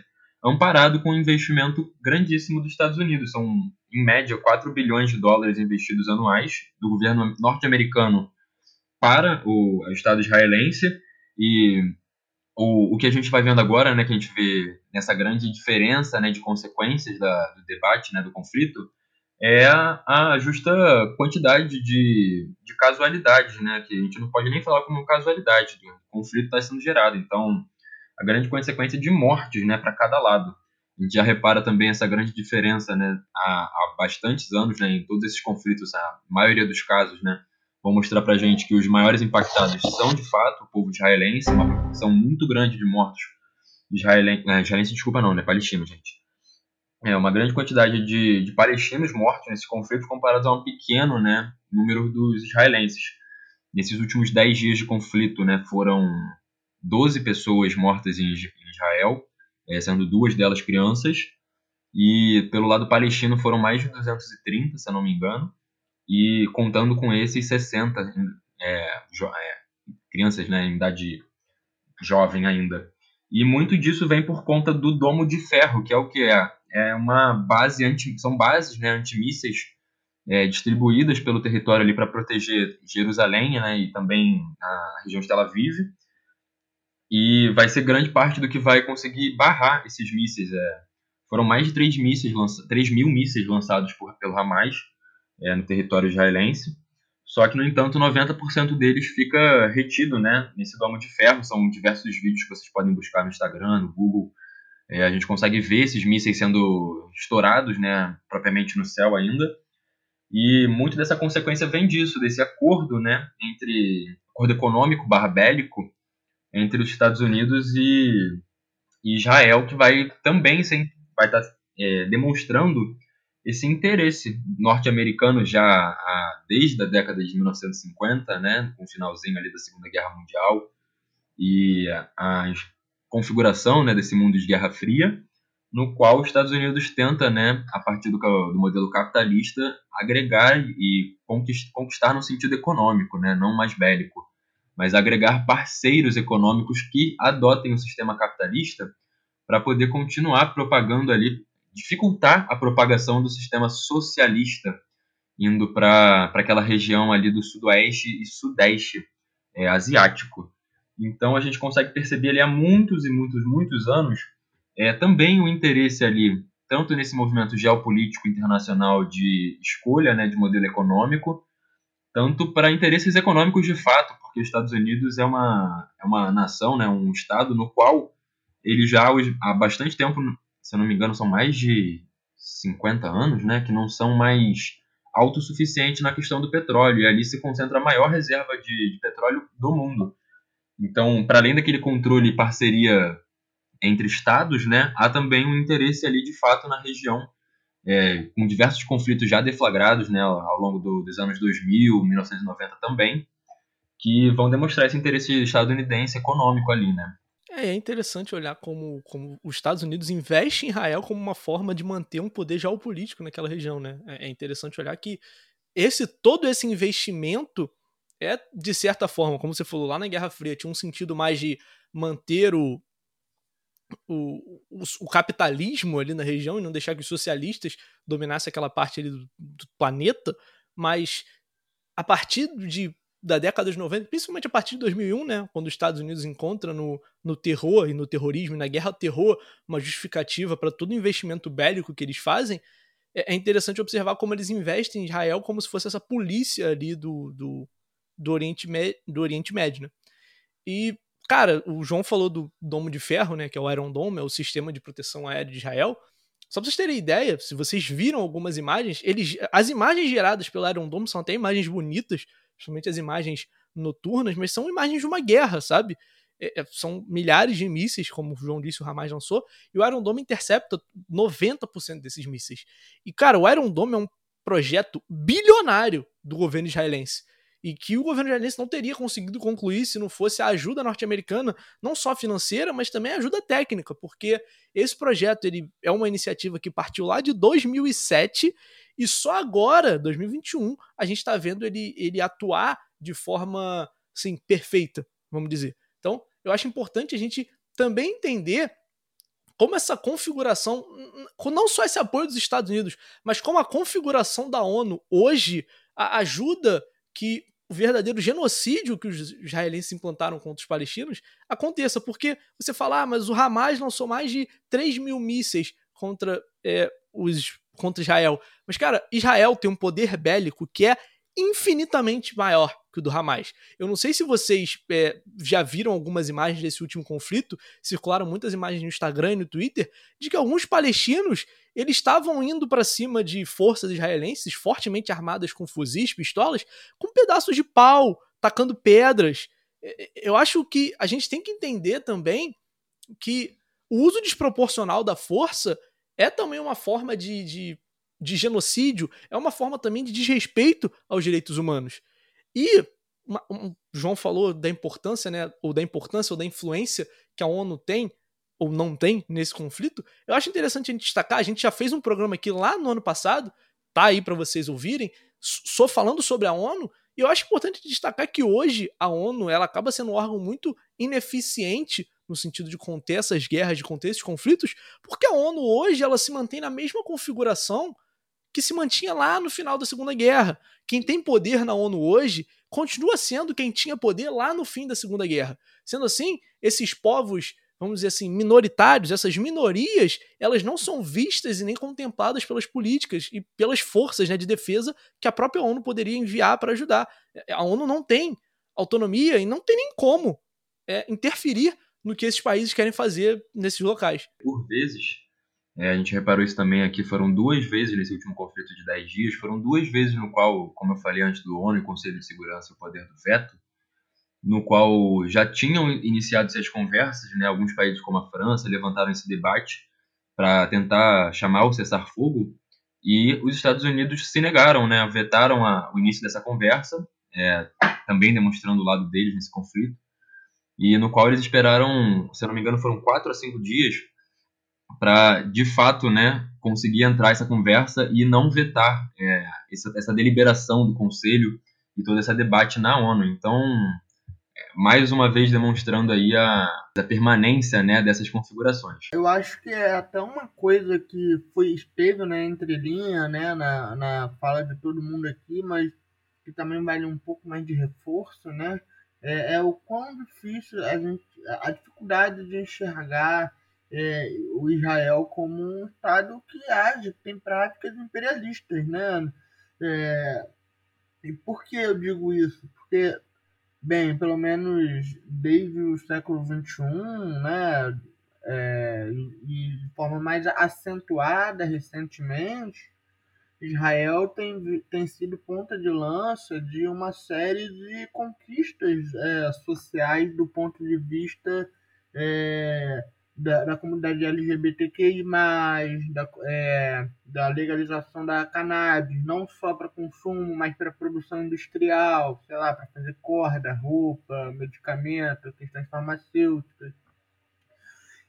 amparado com um investimento grandíssimo dos Estados Unidos. São, em média, quatro bilhões de dólares investidos anuais do governo norte-americano para o, o Estado israelense. E o, o que a gente vai vendo agora, né, que a gente vê nessa grande diferença, né, de consequências da, do debate, né, do conflito, é a, a justa quantidade de, de casualidades, né, que a gente não pode nem falar como casualidade. O conflito está sendo gerado, então a grande consequência de mortes, né, para cada lado. A gente já repara também essa grande diferença, né, há, há bastantes anos, né, em todos esses conflitos, a maioria dos casos, né, vão mostrar para a gente que os maiores impactados são, de fato, o povo israelense, uma proporção muito grande de mortos israelen... israelense, desculpa não, né, palestinos, gente. É uma grande quantidade de, de palestinos mortos nesse conflito comparado a um pequeno, né, número dos israelenses. Nesses últimos dez dias de conflito, né, foram doze pessoas mortas em Israel, sendo duas delas crianças, e pelo lado palestino foram mais de duzentos e trinta, se eu não me engano, e contando com esses sessenta é, é, crianças, né, em idade jovem ainda. E muito disso vem por conta do domo de ferro, que é o que é? É uma base, anti, são bases, né, antimísseis é, distribuídas pelo território ali para proteger Jerusalém, né, e também a região de Tel Aviv. E vai ser grande parte do que vai conseguir barrar esses mísseis. É, foram mais de três mísseis lança, três mil mísseis lançados por, pelo Hamas é, no território israelense. Só que, no entanto, noventa por cento deles fica retido, né, nesse domo de ferro. São diversos vídeos que vocês podem buscar no Instagram, no Google. É, a gente consegue ver esses mísseis sendo estourados, né, propriamente no céu ainda. E muito dessa consequência vem disso, desse acordo, né, entre acordo econômico barra bélico, entre os Estados Unidos e Israel, que vai também sim, vai estar é, demonstrando esse interesse norte-americano já há, desde a década de mil novecentos e cinquenta, né, com o finalzinho ali da Segunda Guerra Mundial, e a, a configuração, né, desse mundo de Guerra Fria, no qual os Estados Unidos tenta, né, a partir do, do modelo capitalista, agregar e conquistar no sentido econômico, né, não mais bélico. mas agregar parceiros econômicos que adotem o sistema capitalista para poder continuar propagando ali, dificultar a propagação do sistema socialista, indo para aquela região ali do sudoeste e sudeste é, asiático. Então a gente consegue perceber ali há muitos e muitos, muitos anos é, também o interesse ali, tanto nesse movimento geopolítico internacional de escolha, né, de modelo econômico, tanto para interesses econômicos de fato, porque os Estados Unidos é uma, é uma nação, né, um estado no qual ele já há bastante tempo, se eu não me engano, são mais de cinquenta anos, né, que não são mais autossuficientes na questão do petróleo, e ali se concentra a maior reserva de, de petróleo do mundo. Então, para além daquele controle e parceria entre estados, né, há também um interesse ali, de fato, na região, é, com diversos conflitos já deflagrados, né, ao longo do, dos anos dois mil, mil novecentos e noventa também, que vão demonstrar esse interesse estadunidense econômico ali, né. É, é interessante olhar como, como os Estados Unidos investem em Israel como uma forma de manter um poder geopolítico naquela região, né. É, é interessante olhar que esse, todo esse investimento é, de certa forma, como você falou, lá na Guerra Fria, tinha um sentido mais de manter o, o, o, o capitalismo ali na região e não deixar que os socialistas dominassem aquela parte ali do, do planeta, mas a partir de, da década de noventa, principalmente a partir de dois mil e um, né, quando os Estados Unidos encontram no, no terror e no terrorismo e na guerra ao terror uma justificativa para todo o investimento bélico que eles fazem, é, é interessante observar como eles investem em Israel como se fosse essa polícia ali do... do Do Oriente, Me- do Oriente Médio, né? E, cara, o João falou do Domo de Ferro, né? Que é o Iron Dome, é o sistema de proteção aérea de Israel. Só pra vocês terem ideia, se vocês viram algumas imagens, eles, as imagens geradas pelo Iron Dome são até imagens bonitas, principalmente as imagens noturnas, mas são imagens de uma guerra, sabe? É, são milhares de mísseis, como o João disse, o Hamas lançou, e o Iron Dome intercepta noventa por cento desses mísseis. E, cara, o Iron Dome é um projeto bilionário do governo israelense, e que o governo israelense não teria conseguido concluir se não fosse a ajuda norte-americana, não só financeira, mas também a ajuda técnica, porque esse projeto ele é uma iniciativa que partiu lá de dois mil e sete e só agora, dois mil e vinte e um, a gente está vendo ele, ele atuar de forma assim, perfeita, vamos dizer. Então, eu acho importante a gente também entender como essa configuração, não só esse apoio dos Estados Unidos, mas como a configuração da ONU hoje ajuda que o verdadeiro genocídio que os israelenses implantaram contra os palestinos aconteça, porque você fala, ah, mas o Hamas lançou mais de três mil mísseis contra, é, os, contra Israel. Mas, cara, Israel tem um poder bélico que é infinitamente maior que o do Hamas. Eu não sei se vocês é, já viram algumas imagens desse último conflito, circularam muitas imagens no Instagram e no Twitter, de que alguns palestinos eles estavam indo para cima de forças israelenses fortemente armadas com fuzis, pistolas, com pedaços de pau, tacando pedras. Eu acho que a gente tem que entender também que o uso desproporcional da força é também uma forma de... de de genocídio, é uma forma também de desrespeito aos direitos humanos. E uma, um, João falou da importância, né, ou da importância ou da influência que a ONU tem ou não tem nesse conflito. Eu acho interessante a gente destacar, a gente já fez um programa aqui lá no ano passado, tá aí para vocês ouvirem, só falando sobre a ONU, e eu acho importante destacar que hoje a ONU ela acaba sendo um órgão muito ineficiente no sentido de conter essas guerras, de conter esses conflitos, porque a ONU hoje ela se mantém na mesma configuração que se mantinha lá no final da Segunda Guerra. Quem tem poder na ONU hoje continua sendo quem tinha poder lá no fim da Segunda Guerra. Sendo assim, esses povos, vamos dizer assim, minoritários, essas minorias, elas não são vistas e nem contempladas pelas políticas e pelas forças, né, de defesa que a própria ONU poderia enviar para ajudar. A ONU não tem autonomia e não tem nem como é, interferir no que esses países querem fazer nesses locais. Por vezes, É, a gente reparou isso também aqui, foram duas vezes nesse último conflito de dez dias, foram duas vezes no qual, como eu falei antes do ONU e Conselho de Segurança e o poder do veto, no qual já tinham iniciado essas conversas, né, alguns países como a França levantaram esse debate para tentar chamar o cessar-fogo, e os Estados Unidos se negaram, né, vetaram a, o início dessa conversa, é, também demonstrando o lado deles nesse conflito, e no qual eles esperaram, se eu não me engano, foram quatro a cinco dias para, de fato, né, conseguir entrar essa conversa e não vetar é, essa, essa deliberação do Conselho e todo esse debate na ONU. Então, mais uma vez demonstrando aí a, a permanência, né, dessas configurações. Eu acho que é até uma coisa que foi esteve, né, entrelinha, né, na, na fala de todo mundo aqui, mas que também vale um pouco mais de reforço, né, é, é o quão difícil a gente, a dificuldade de enxergar é, o Israel como um Estado que age, que tem práticas imperialistas, né, é, e por que eu digo isso? Porque bem, pelo menos desde o século vinte e um, né, é, e de forma mais acentuada recentemente, Israel tem, tem sido ponta de lança de uma série de conquistas é, sociais do ponto de vista é, da, da comunidade L G B T Q I mais, da, é, da legalização da cannabis, não só para consumo, mas para produção industrial, sei lá, para fazer corda, roupa, medicamento, questões farmacêuticas,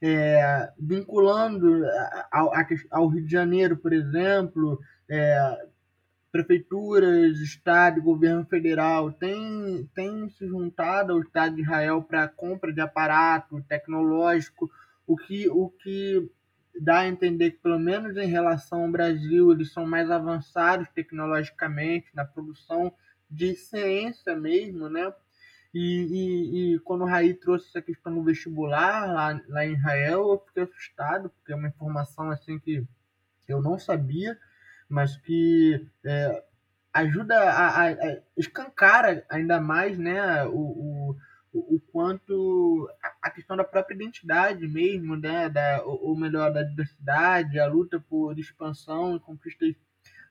é, vinculando ao, ao Rio de Janeiro, por exemplo, é, prefeituras, Estado, governo federal tem, tem se juntado ao Estado de Israel para compra de aparato tecnológico, o que, o que dá a entender que, pelo menos em relação ao Brasil, eles são mais avançados tecnologicamente na produção de ciência mesmo, né? E, e, e quando o Ray trouxe essa questão do vestibular lá, lá em Israel, eu fiquei assustado, porque é uma informação assim que eu não sabia, mas que é, ajuda a, a, a escancar ainda mais, né, o, o o quanto a questão da própria identidade mesmo, né, da, ou melhor, da diversidade, a luta por expansão e conquistas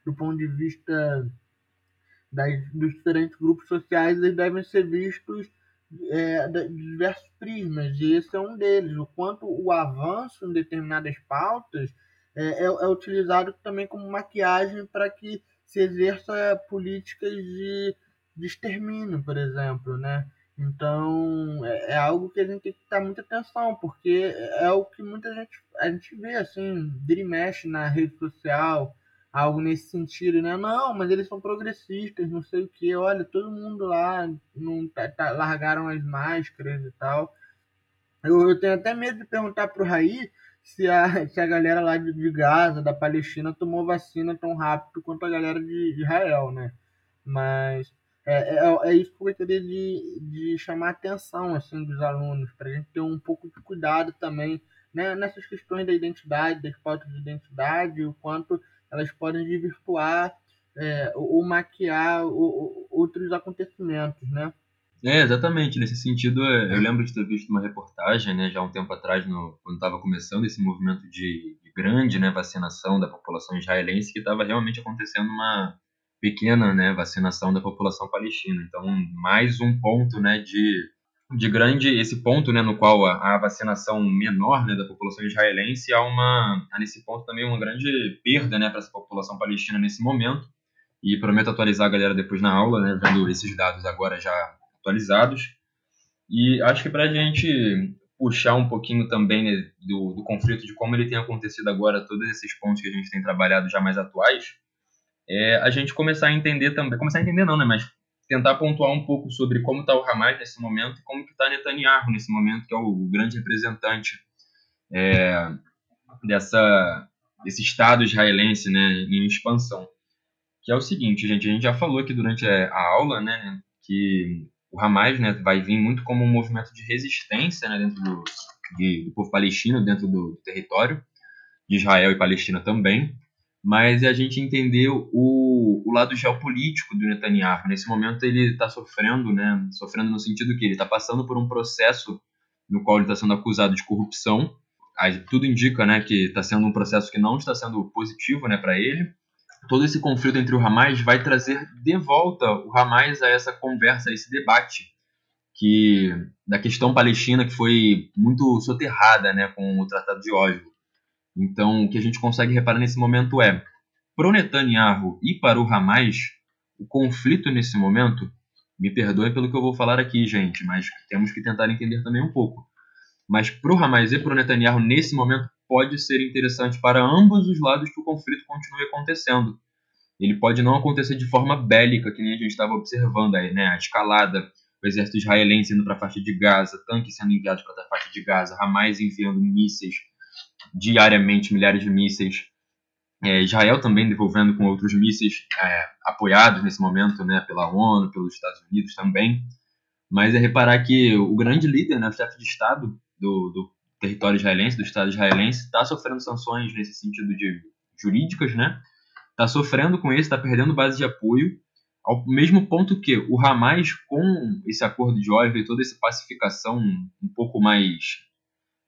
do ponto de vista das, dos diferentes grupos sociais, eles devem ser vistos é, de diversos prismas, e esse é um deles, o quanto o avanço em determinadas pautas é, é, é utilizado também como maquiagem para que se exerça políticas de, de extermínio, por exemplo, né? Então, é algo que a gente tem que dar muita atenção, porque é o que muita gente, a gente vê, assim, vira e mexe na rede social, algo nesse sentido, né? Não, mas eles são progressistas, não sei o quê, olha, todo mundo lá não, tá, tá, largaram as máscaras e tal. Eu, eu tenho até medo de perguntar pro Ray se a, se a galera lá de, de Gaza, da Palestina, tomou vacina tão rápido quanto a galera de, de Israel, né? Mas... É, é, é isso que eu gostaria de, de chamar a atenção assim, dos alunos, para a gente ter um pouco de cuidado também, né, nessas questões da identidade, das pautas de identidade, o quanto elas podem desvirtuar é, ou, ou maquiar ou, ou outros acontecimentos, né? É, exatamente. Nesse sentido, eu lembro de ter visto uma reportagem, né, já há um tempo atrás, no, quando estava começando esse movimento de, de grande, né, vacinação da população israelense, que estava realmente acontecendo uma... pequena, né, vacinação da população palestina. Então, mais um ponto, né, de, de grande, esse ponto, né, no qual a, a vacinação menor, né, da população israelense há uma, há nesse ponto também uma grande perda, né, para essa população palestina nesse momento. E prometo atualizar a galera depois na aula, né, vendo esses dados agora já atualizados. E acho que para a gente puxar um pouquinho também, né, do, do conflito, de como ele tem acontecido agora, todos esses pontos que a gente tem trabalhado já mais atuais, É, a gente começar a entender também, começar a entender não, né, mas tentar pontuar um pouco sobre como está o Hamas nesse momento e como está Netanyahu nesse momento, que é o grande representante é, dessa, desse Estado israelense, né, em expansão. Que é o seguinte, gente, a gente já falou aqui durante a aula, né, que o Hamas, né, vai vir muito como um movimento de resistência, né, dentro do, de, do povo palestino, dentro do, do território de Israel e Palestina também. Mas a gente entendeu o, o lado geopolítico do Netanyahu. Nesse momento ele está sofrendo, né? Sofrendo no sentido que ele está passando por um processo no qual ele está sendo acusado de corrupção. Aí, tudo indica, né, que está sendo um processo que não está sendo positivo, né, para ele. Todo esse conflito entre o Hamas vai trazer de volta o Hamas a essa conversa, a esse debate que, da questão palestina, que foi muito soterrada, né, com o Tratado de Oslo. Então, o que a gente consegue reparar nesse momento é, para o Netanyahu e para o Hamas, o conflito nesse momento, me perdoem pelo que eu vou falar aqui, gente, mas temos que tentar entender também um pouco. Mas para o Hamas e para o Netanyahu, nesse momento, pode ser interessante para ambos os lados que o conflito continue acontecendo. Ele pode não acontecer de forma bélica, que nem a gente estava observando aí, né? A escalada o exército israelense indo para a faixa de Gaza, tanques sendo enviados para a faixa de Gaza, Hamas enviando mísseis diariamente, milhares de mísseis, é, Israel também devolvendo com outros mísseis é, apoiados nesse momento, né, pela ONU, pelos Estados Unidos também. Mas é reparar que o grande líder, né, o chefe de Estado do, do território israelense, do Estado israelense, está sofrendo sanções nesse sentido de jurídicas, né? Está sofrendo com isso, está perdendo base de apoio, ao mesmo ponto que o Hamas, com esse acordo de Oslo e toda essa pacificação um pouco mais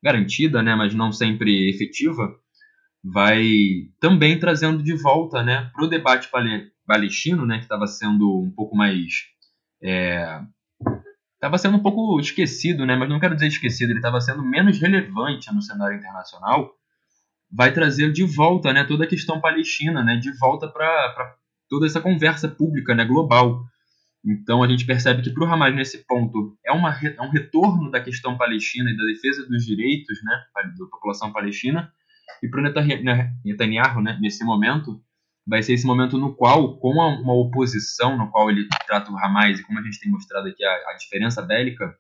garantida, né, mas não sempre efetiva, vai também trazendo de volta, né, para o debate palestino, né, que estava sendo um pouco mais... estava é, sendo um pouco esquecido, né, mas não quero dizer esquecido, ele estava sendo menos relevante no cenário internacional, vai trazer de volta, né, toda a questão palestina, né, de volta para toda essa conversa pública, né, global. Então a gente percebe que para o Hamas, nesse ponto, é, uma, é um retorno da questão palestina e da defesa dos direitos, né, da população palestina, e para o Netanyahu, né, nesse momento, vai ser esse momento no qual, com uma oposição, no qual ele trata o Hamas, e como a gente tem mostrado aqui a, a diferença bélica,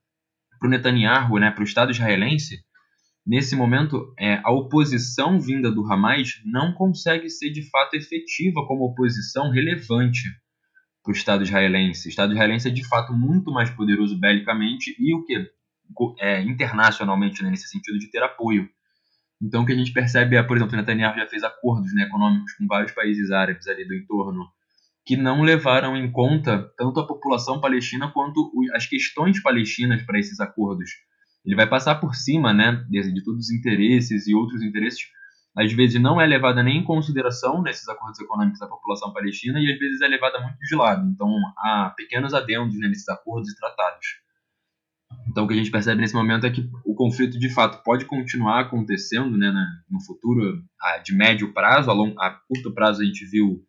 para o Netanyahu, né, para o Estado israelense, nesse momento, é, a oposição vinda do Hamas não consegue ser de fato efetiva como oposição relevante para o Estado israelense. O Estado israelense é de fato muito mais poderoso belicamente e o que é, internacionalmente, né, nesse sentido de ter apoio. Então o que a gente percebe é, por exemplo, o Netanyahu já fez acordos, né, econômicos com vários países árabes ali do entorno que não levaram em conta tanto a população palestina quanto as questões palestinas para esses acordos. Ele vai passar por cima, né, de, de todos os interesses e outros interesses. Às vezes não é levada nem em consideração nesses acordos econômicos da população palestina e às vezes é levada muito de lado. Então há pequenos adendos, né, nesses acordos e tratados. Então o que a gente percebe nesse momento é que o conflito de fato pode continuar acontecendo, né, no futuro de médio prazo. A, long, a curto prazo a gente viu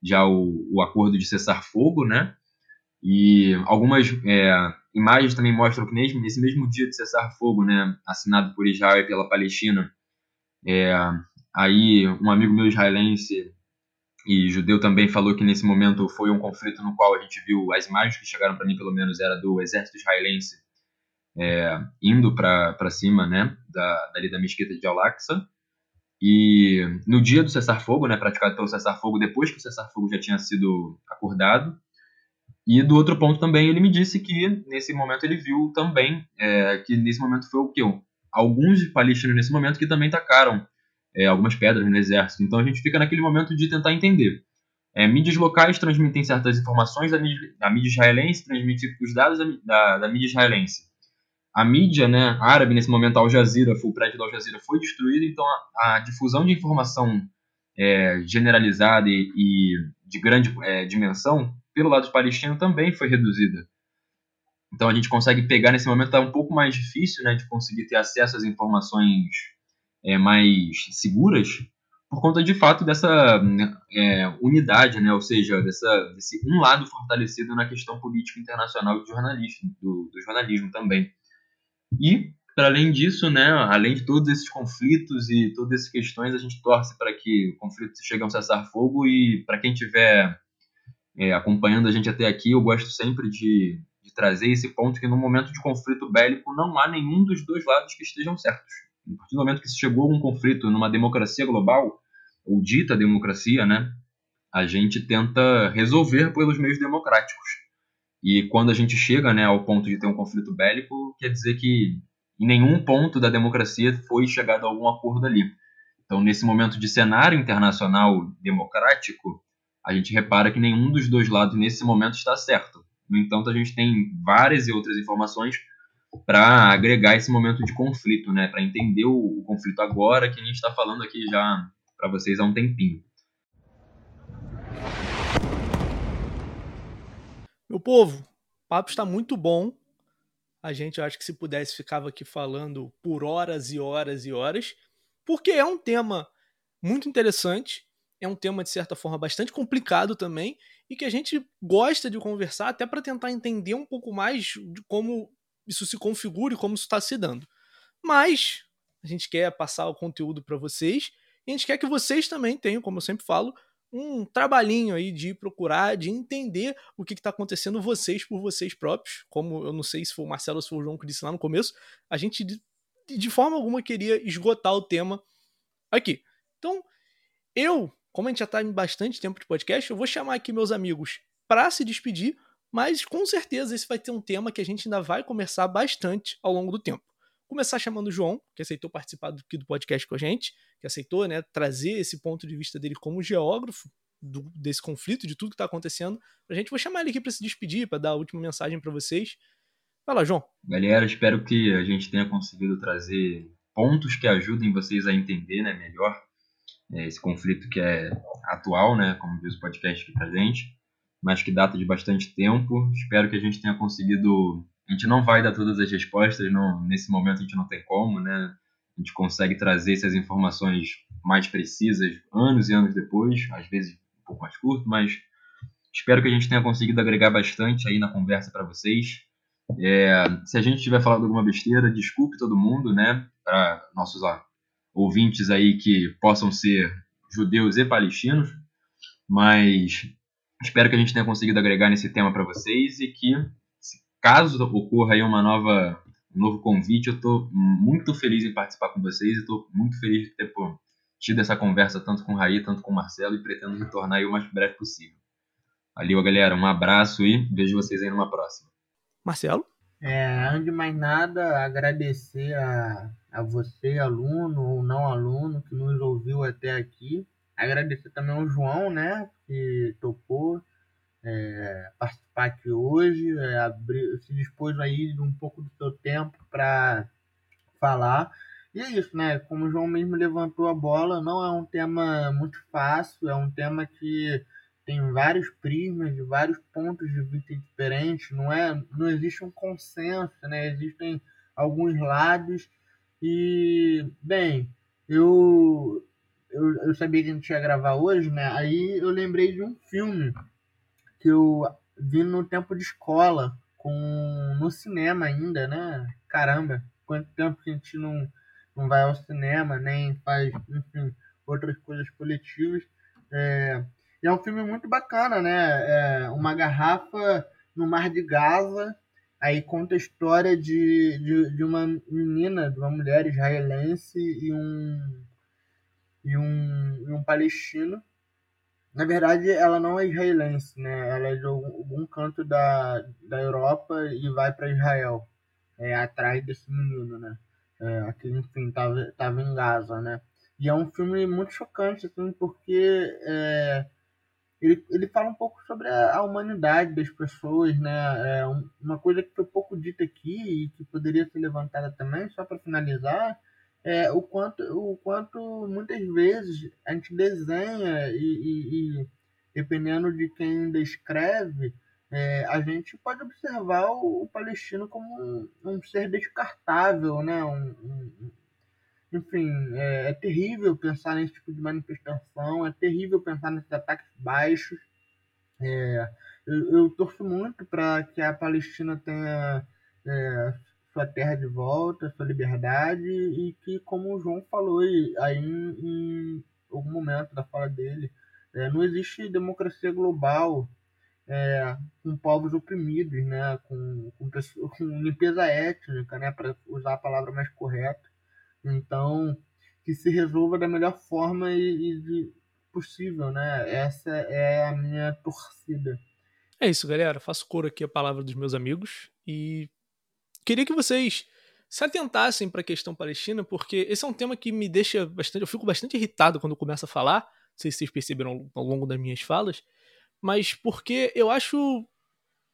já o, o acordo de cessar fogo, né? E algumas é, imagens também mostram que nesse mesmo dia de cessar-fogo, né, assinado por Israel e pela Palestina, é, aí um amigo meu israelense e judeu também falou que nesse momento foi um conflito no qual a gente viu, as imagens que chegaram para mim pelo menos, era do exército israelense é, indo para cima, né, da, dali da mesquita de Al-Aqsa. E no dia do cessar-fogo, né, praticado pelo cessar-fogo, depois que o cessar-fogo já tinha sido acordado. E do outro ponto também, ele me disse que nesse momento ele viu também, é, que nesse momento foi o quê? Alguns palestinos nesse momento que também tacaram é, algumas pedras no exército. Então a gente fica naquele momento de tentar entender. É, mídias locais transmitem certas informações da mídia, da mídia israelense, transmitem os dados da, da, da mídia israelense. A mídia, né, árabe nesse momento, a Al-Jazeera, o prédio da Al-Jazeera foi destruído, então a, a difusão de informação é, generalizada e, e de grande é, dimensão pelo lado palestino também foi reduzida. Então a gente consegue pegar, nesse momento está um pouco mais difícil, né, de conseguir ter acesso às informações é, mais seguras, por conta de fato dessa é, unidade, né, ou seja, dessa, desse um lado fortalecido na questão política internacional do jornalismo, do, do jornalismo também. E, para além disso, né, além de todos esses conflitos e todas essas questões, a gente torce para que o conflito chegue a um cessar-fogo e para quem tiver... É, acompanhando a gente até aqui, eu gosto sempre de, de trazer esse ponto que no momento de conflito bélico não há nenhum dos dois lados que estejam certos. A partir do momento que se chegou a um conflito numa democracia global, ou dita democracia, né, a gente tenta resolver pelos meios democráticos. E quando a gente chega, né, ao ponto de ter um conflito bélico, quer dizer que em nenhum ponto da democracia foi chegado a algum acordo ali. Então, nesse momento de cenário internacional democrático, a gente repara que nenhum dos dois lados nesse momento está certo. No entanto, a gente tem várias e outras informações para agregar esse momento de conflito, né? Para entender o, o conflito agora, que a gente está falando aqui já para vocês há um tempinho. Meu povo, o papo está muito bom. A gente, eu acho que se pudesse, ficava aqui falando por horas e horas e horas, porque é um tema muito interessante. É um tema, de certa forma, bastante complicado também e que a gente gosta de conversar até para tentar entender um pouco mais de como isso se configura e como isso está se dando. Mas a gente quer passar o conteúdo para vocês e a gente quer que vocês também tenham, como eu sempre falo, um trabalhinho aí de procurar, de entender o que está acontecendo vocês por vocês próprios, como eu não sei se foi o Marcelo ou se foi o João que disse lá no começo, a gente de, de forma alguma queria esgotar o tema aqui. Então, eu, como a gente já está em bastante tempo de podcast, eu vou chamar aqui meus amigos para se despedir, mas com certeza esse vai ter um tema que a gente ainda vai conversar bastante ao longo do tempo. Começar chamando o João, que aceitou participar do, aqui do podcast com a gente, que aceitou, né, trazer esse ponto de vista dele como geógrafo do, desse conflito, de tudo que está acontecendo. A gente vai chamar ele aqui para se despedir, para dar a última mensagem para vocês. Vai lá, João. Galera, espero que a gente tenha conseguido trazer pontos que ajudem vocês a entender, né, melhor esse conflito que é atual, né, como diz o podcast aqui para a gente, mas que data de bastante tempo. Espero que a gente tenha conseguido... A gente não vai dar todas as respostas, não, nesse momento a gente não tem como, né? A gente consegue trazer essas informações mais precisas anos e anos depois, às vezes um pouco mais curto, mas espero que a gente tenha conseguido agregar bastante aí na conversa para vocês. É, se a gente tiver falado alguma besteira, desculpe todo mundo, né? Para nossos ó, ouvintes aí que possam ser judeus e palestinos, mas espero que a gente tenha conseguido agregar nesse tema para vocês e que... Caso ocorra aí uma nova, um novo convite, eu estou muito feliz em participar com vocês e estou muito feliz de ter pô, tido essa conversa tanto com o Ray, tanto com o Marcelo e pretendo retornar aí o mais breve possível. Valeu, galera. Um abraço e vejo vocês aí numa próxima. Marcelo? É, antes de mais nada, agradecer a, a você, aluno ou não aluno, que nos ouviu até aqui. Agradecer também ao João, né, que topou. É, participar aqui hoje, é, abrir, se dispôs aí de um pouco do seu tempo para falar. E é isso, né? Como o João mesmo levantou a bola, não é um tema muito fácil, é um tema que tem vários prismas, de vários pontos de vista diferentes, não, é, não existe um consenso, né? Existem alguns lados e, bem, eu, eu, eu sabia que a gente ia gravar hoje, né? Aí eu lembrei de um filme que eu vi no tempo de escola, com, no cinema ainda, né? Caramba, quanto tempo que a gente não, não vai ao cinema, nem faz, enfim, outras coisas coletivas. É, e é um filme muito bacana, né? É uma garrafa no Mar de Gaza, aí conta a história de, de, de uma menina, de uma mulher israelense e um, e um, e um palestino. Na verdade, ela não é israelense, né? Ela é de algum canto da, da Europa e vai para Israel, é, atrás desse menino, né? É, que, enfim, tava, tava em Gaza, né? E é um filme muito chocante, assim, porque é, ele, ele fala um pouco sobre a humanidade das pessoas, né? É uma coisa que foi pouco dita aqui e que poderia ser levantada também, só para finalizar... É, o, quanto, o quanto muitas vezes a gente desenha e, e, e dependendo de quem descreve, é, a gente pode observar o, o palestino como um, um ser descartável, né? um, um, enfim, é, é terrível pensar nesse tipo de manifestação, é terrível pensar nesses ataques baixos. É, eu, eu torço muito para que a Palestina tenha... É, sua terra de volta, sua liberdade, e que, como o João falou aí em, em algum momento da fala dele, é, não existe democracia global é, com povos oprimidos, né, com, com, pessoa, com limpeza étnica, né, para usar a palavra mais correta. Então, que se resolva da melhor forma e, e de possível, né? Essa é a minha torcida. É isso, galera. Faço coro aqui a palavra dos meus amigos e queria que vocês se atentassem para a questão palestina, porque esse é um tema que me deixa bastante... Eu fico bastante irritado quando eu começo a falar, não sei se vocês perceberam ao longo das minhas falas, mas porque eu acho,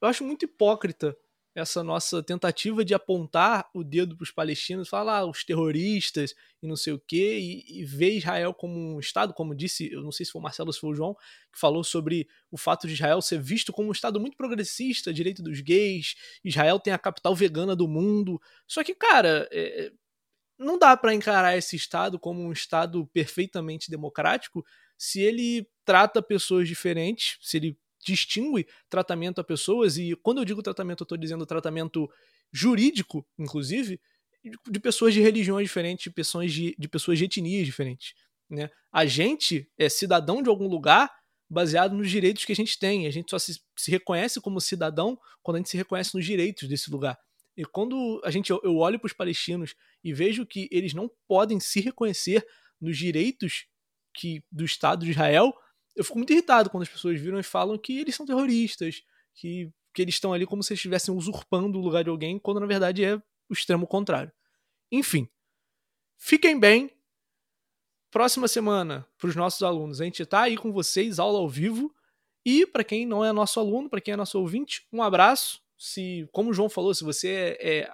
eu acho muito hipócrita essa nossa tentativa de apontar o dedo para os palestinos, falar ah, os terroristas e não sei o quê, e, e ver Israel como um Estado, como disse, eu não sei se foi o Marcelo ou se foi o João, que falou sobre o fato de Israel ser visto como um Estado muito progressista, direito dos gays, Israel tem a capital vegana do mundo. Só que, cara, é, não dá para encarar esse Estado como um Estado perfeitamente democrático se ele trata pessoas diferentes, se ele distingue tratamento a pessoas, e quando eu digo tratamento, eu estou dizendo tratamento jurídico, inclusive, de pessoas de religiões diferentes, de pessoas de, de, pessoas de etnias diferentes. Né? A gente é cidadão de algum lugar, baseado nos direitos que a gente tem. A gente só se, se reconhece como cidadão quando a gente se reconhece nos direitos desse lugar. E quando a gente, eu olho para os palestinos e vejo que eles não podem se reconhecer nos direitos que, do Estado de Israel, eu fico muito irritado quando as pessoas viram e falam que eles são terroristas, que, que eles estão ali como se estivessem usurpando o lugar de alguém, quando na verdade é o extremo contrário. Enfim, fiquem bem. Próxima semana, para os nossos alunos, a gente está aí com vocês, aula ao vivo. E para quem não é nosso aluno, para quem é nosso ouvinte, um abraço. Se, como o João falou, se você é,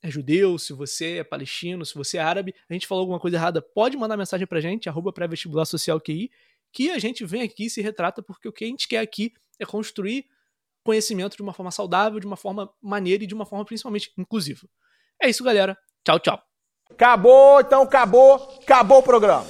é judeu, se você é palestino, se você é árabe, a gente falou alguma coisa errada, pode mandar mensagem pra gente, arroba pré-vestibular social Q I, que a gente vem aqui e se retrata, porque o que a gente quer aqui é construir conhecimento de uma forma saudável, de uma forma maneira e de uma forma principalmente inclusiva. É isso, galera. Tchau, tchau. Acabou, então acabou, acabou o programa.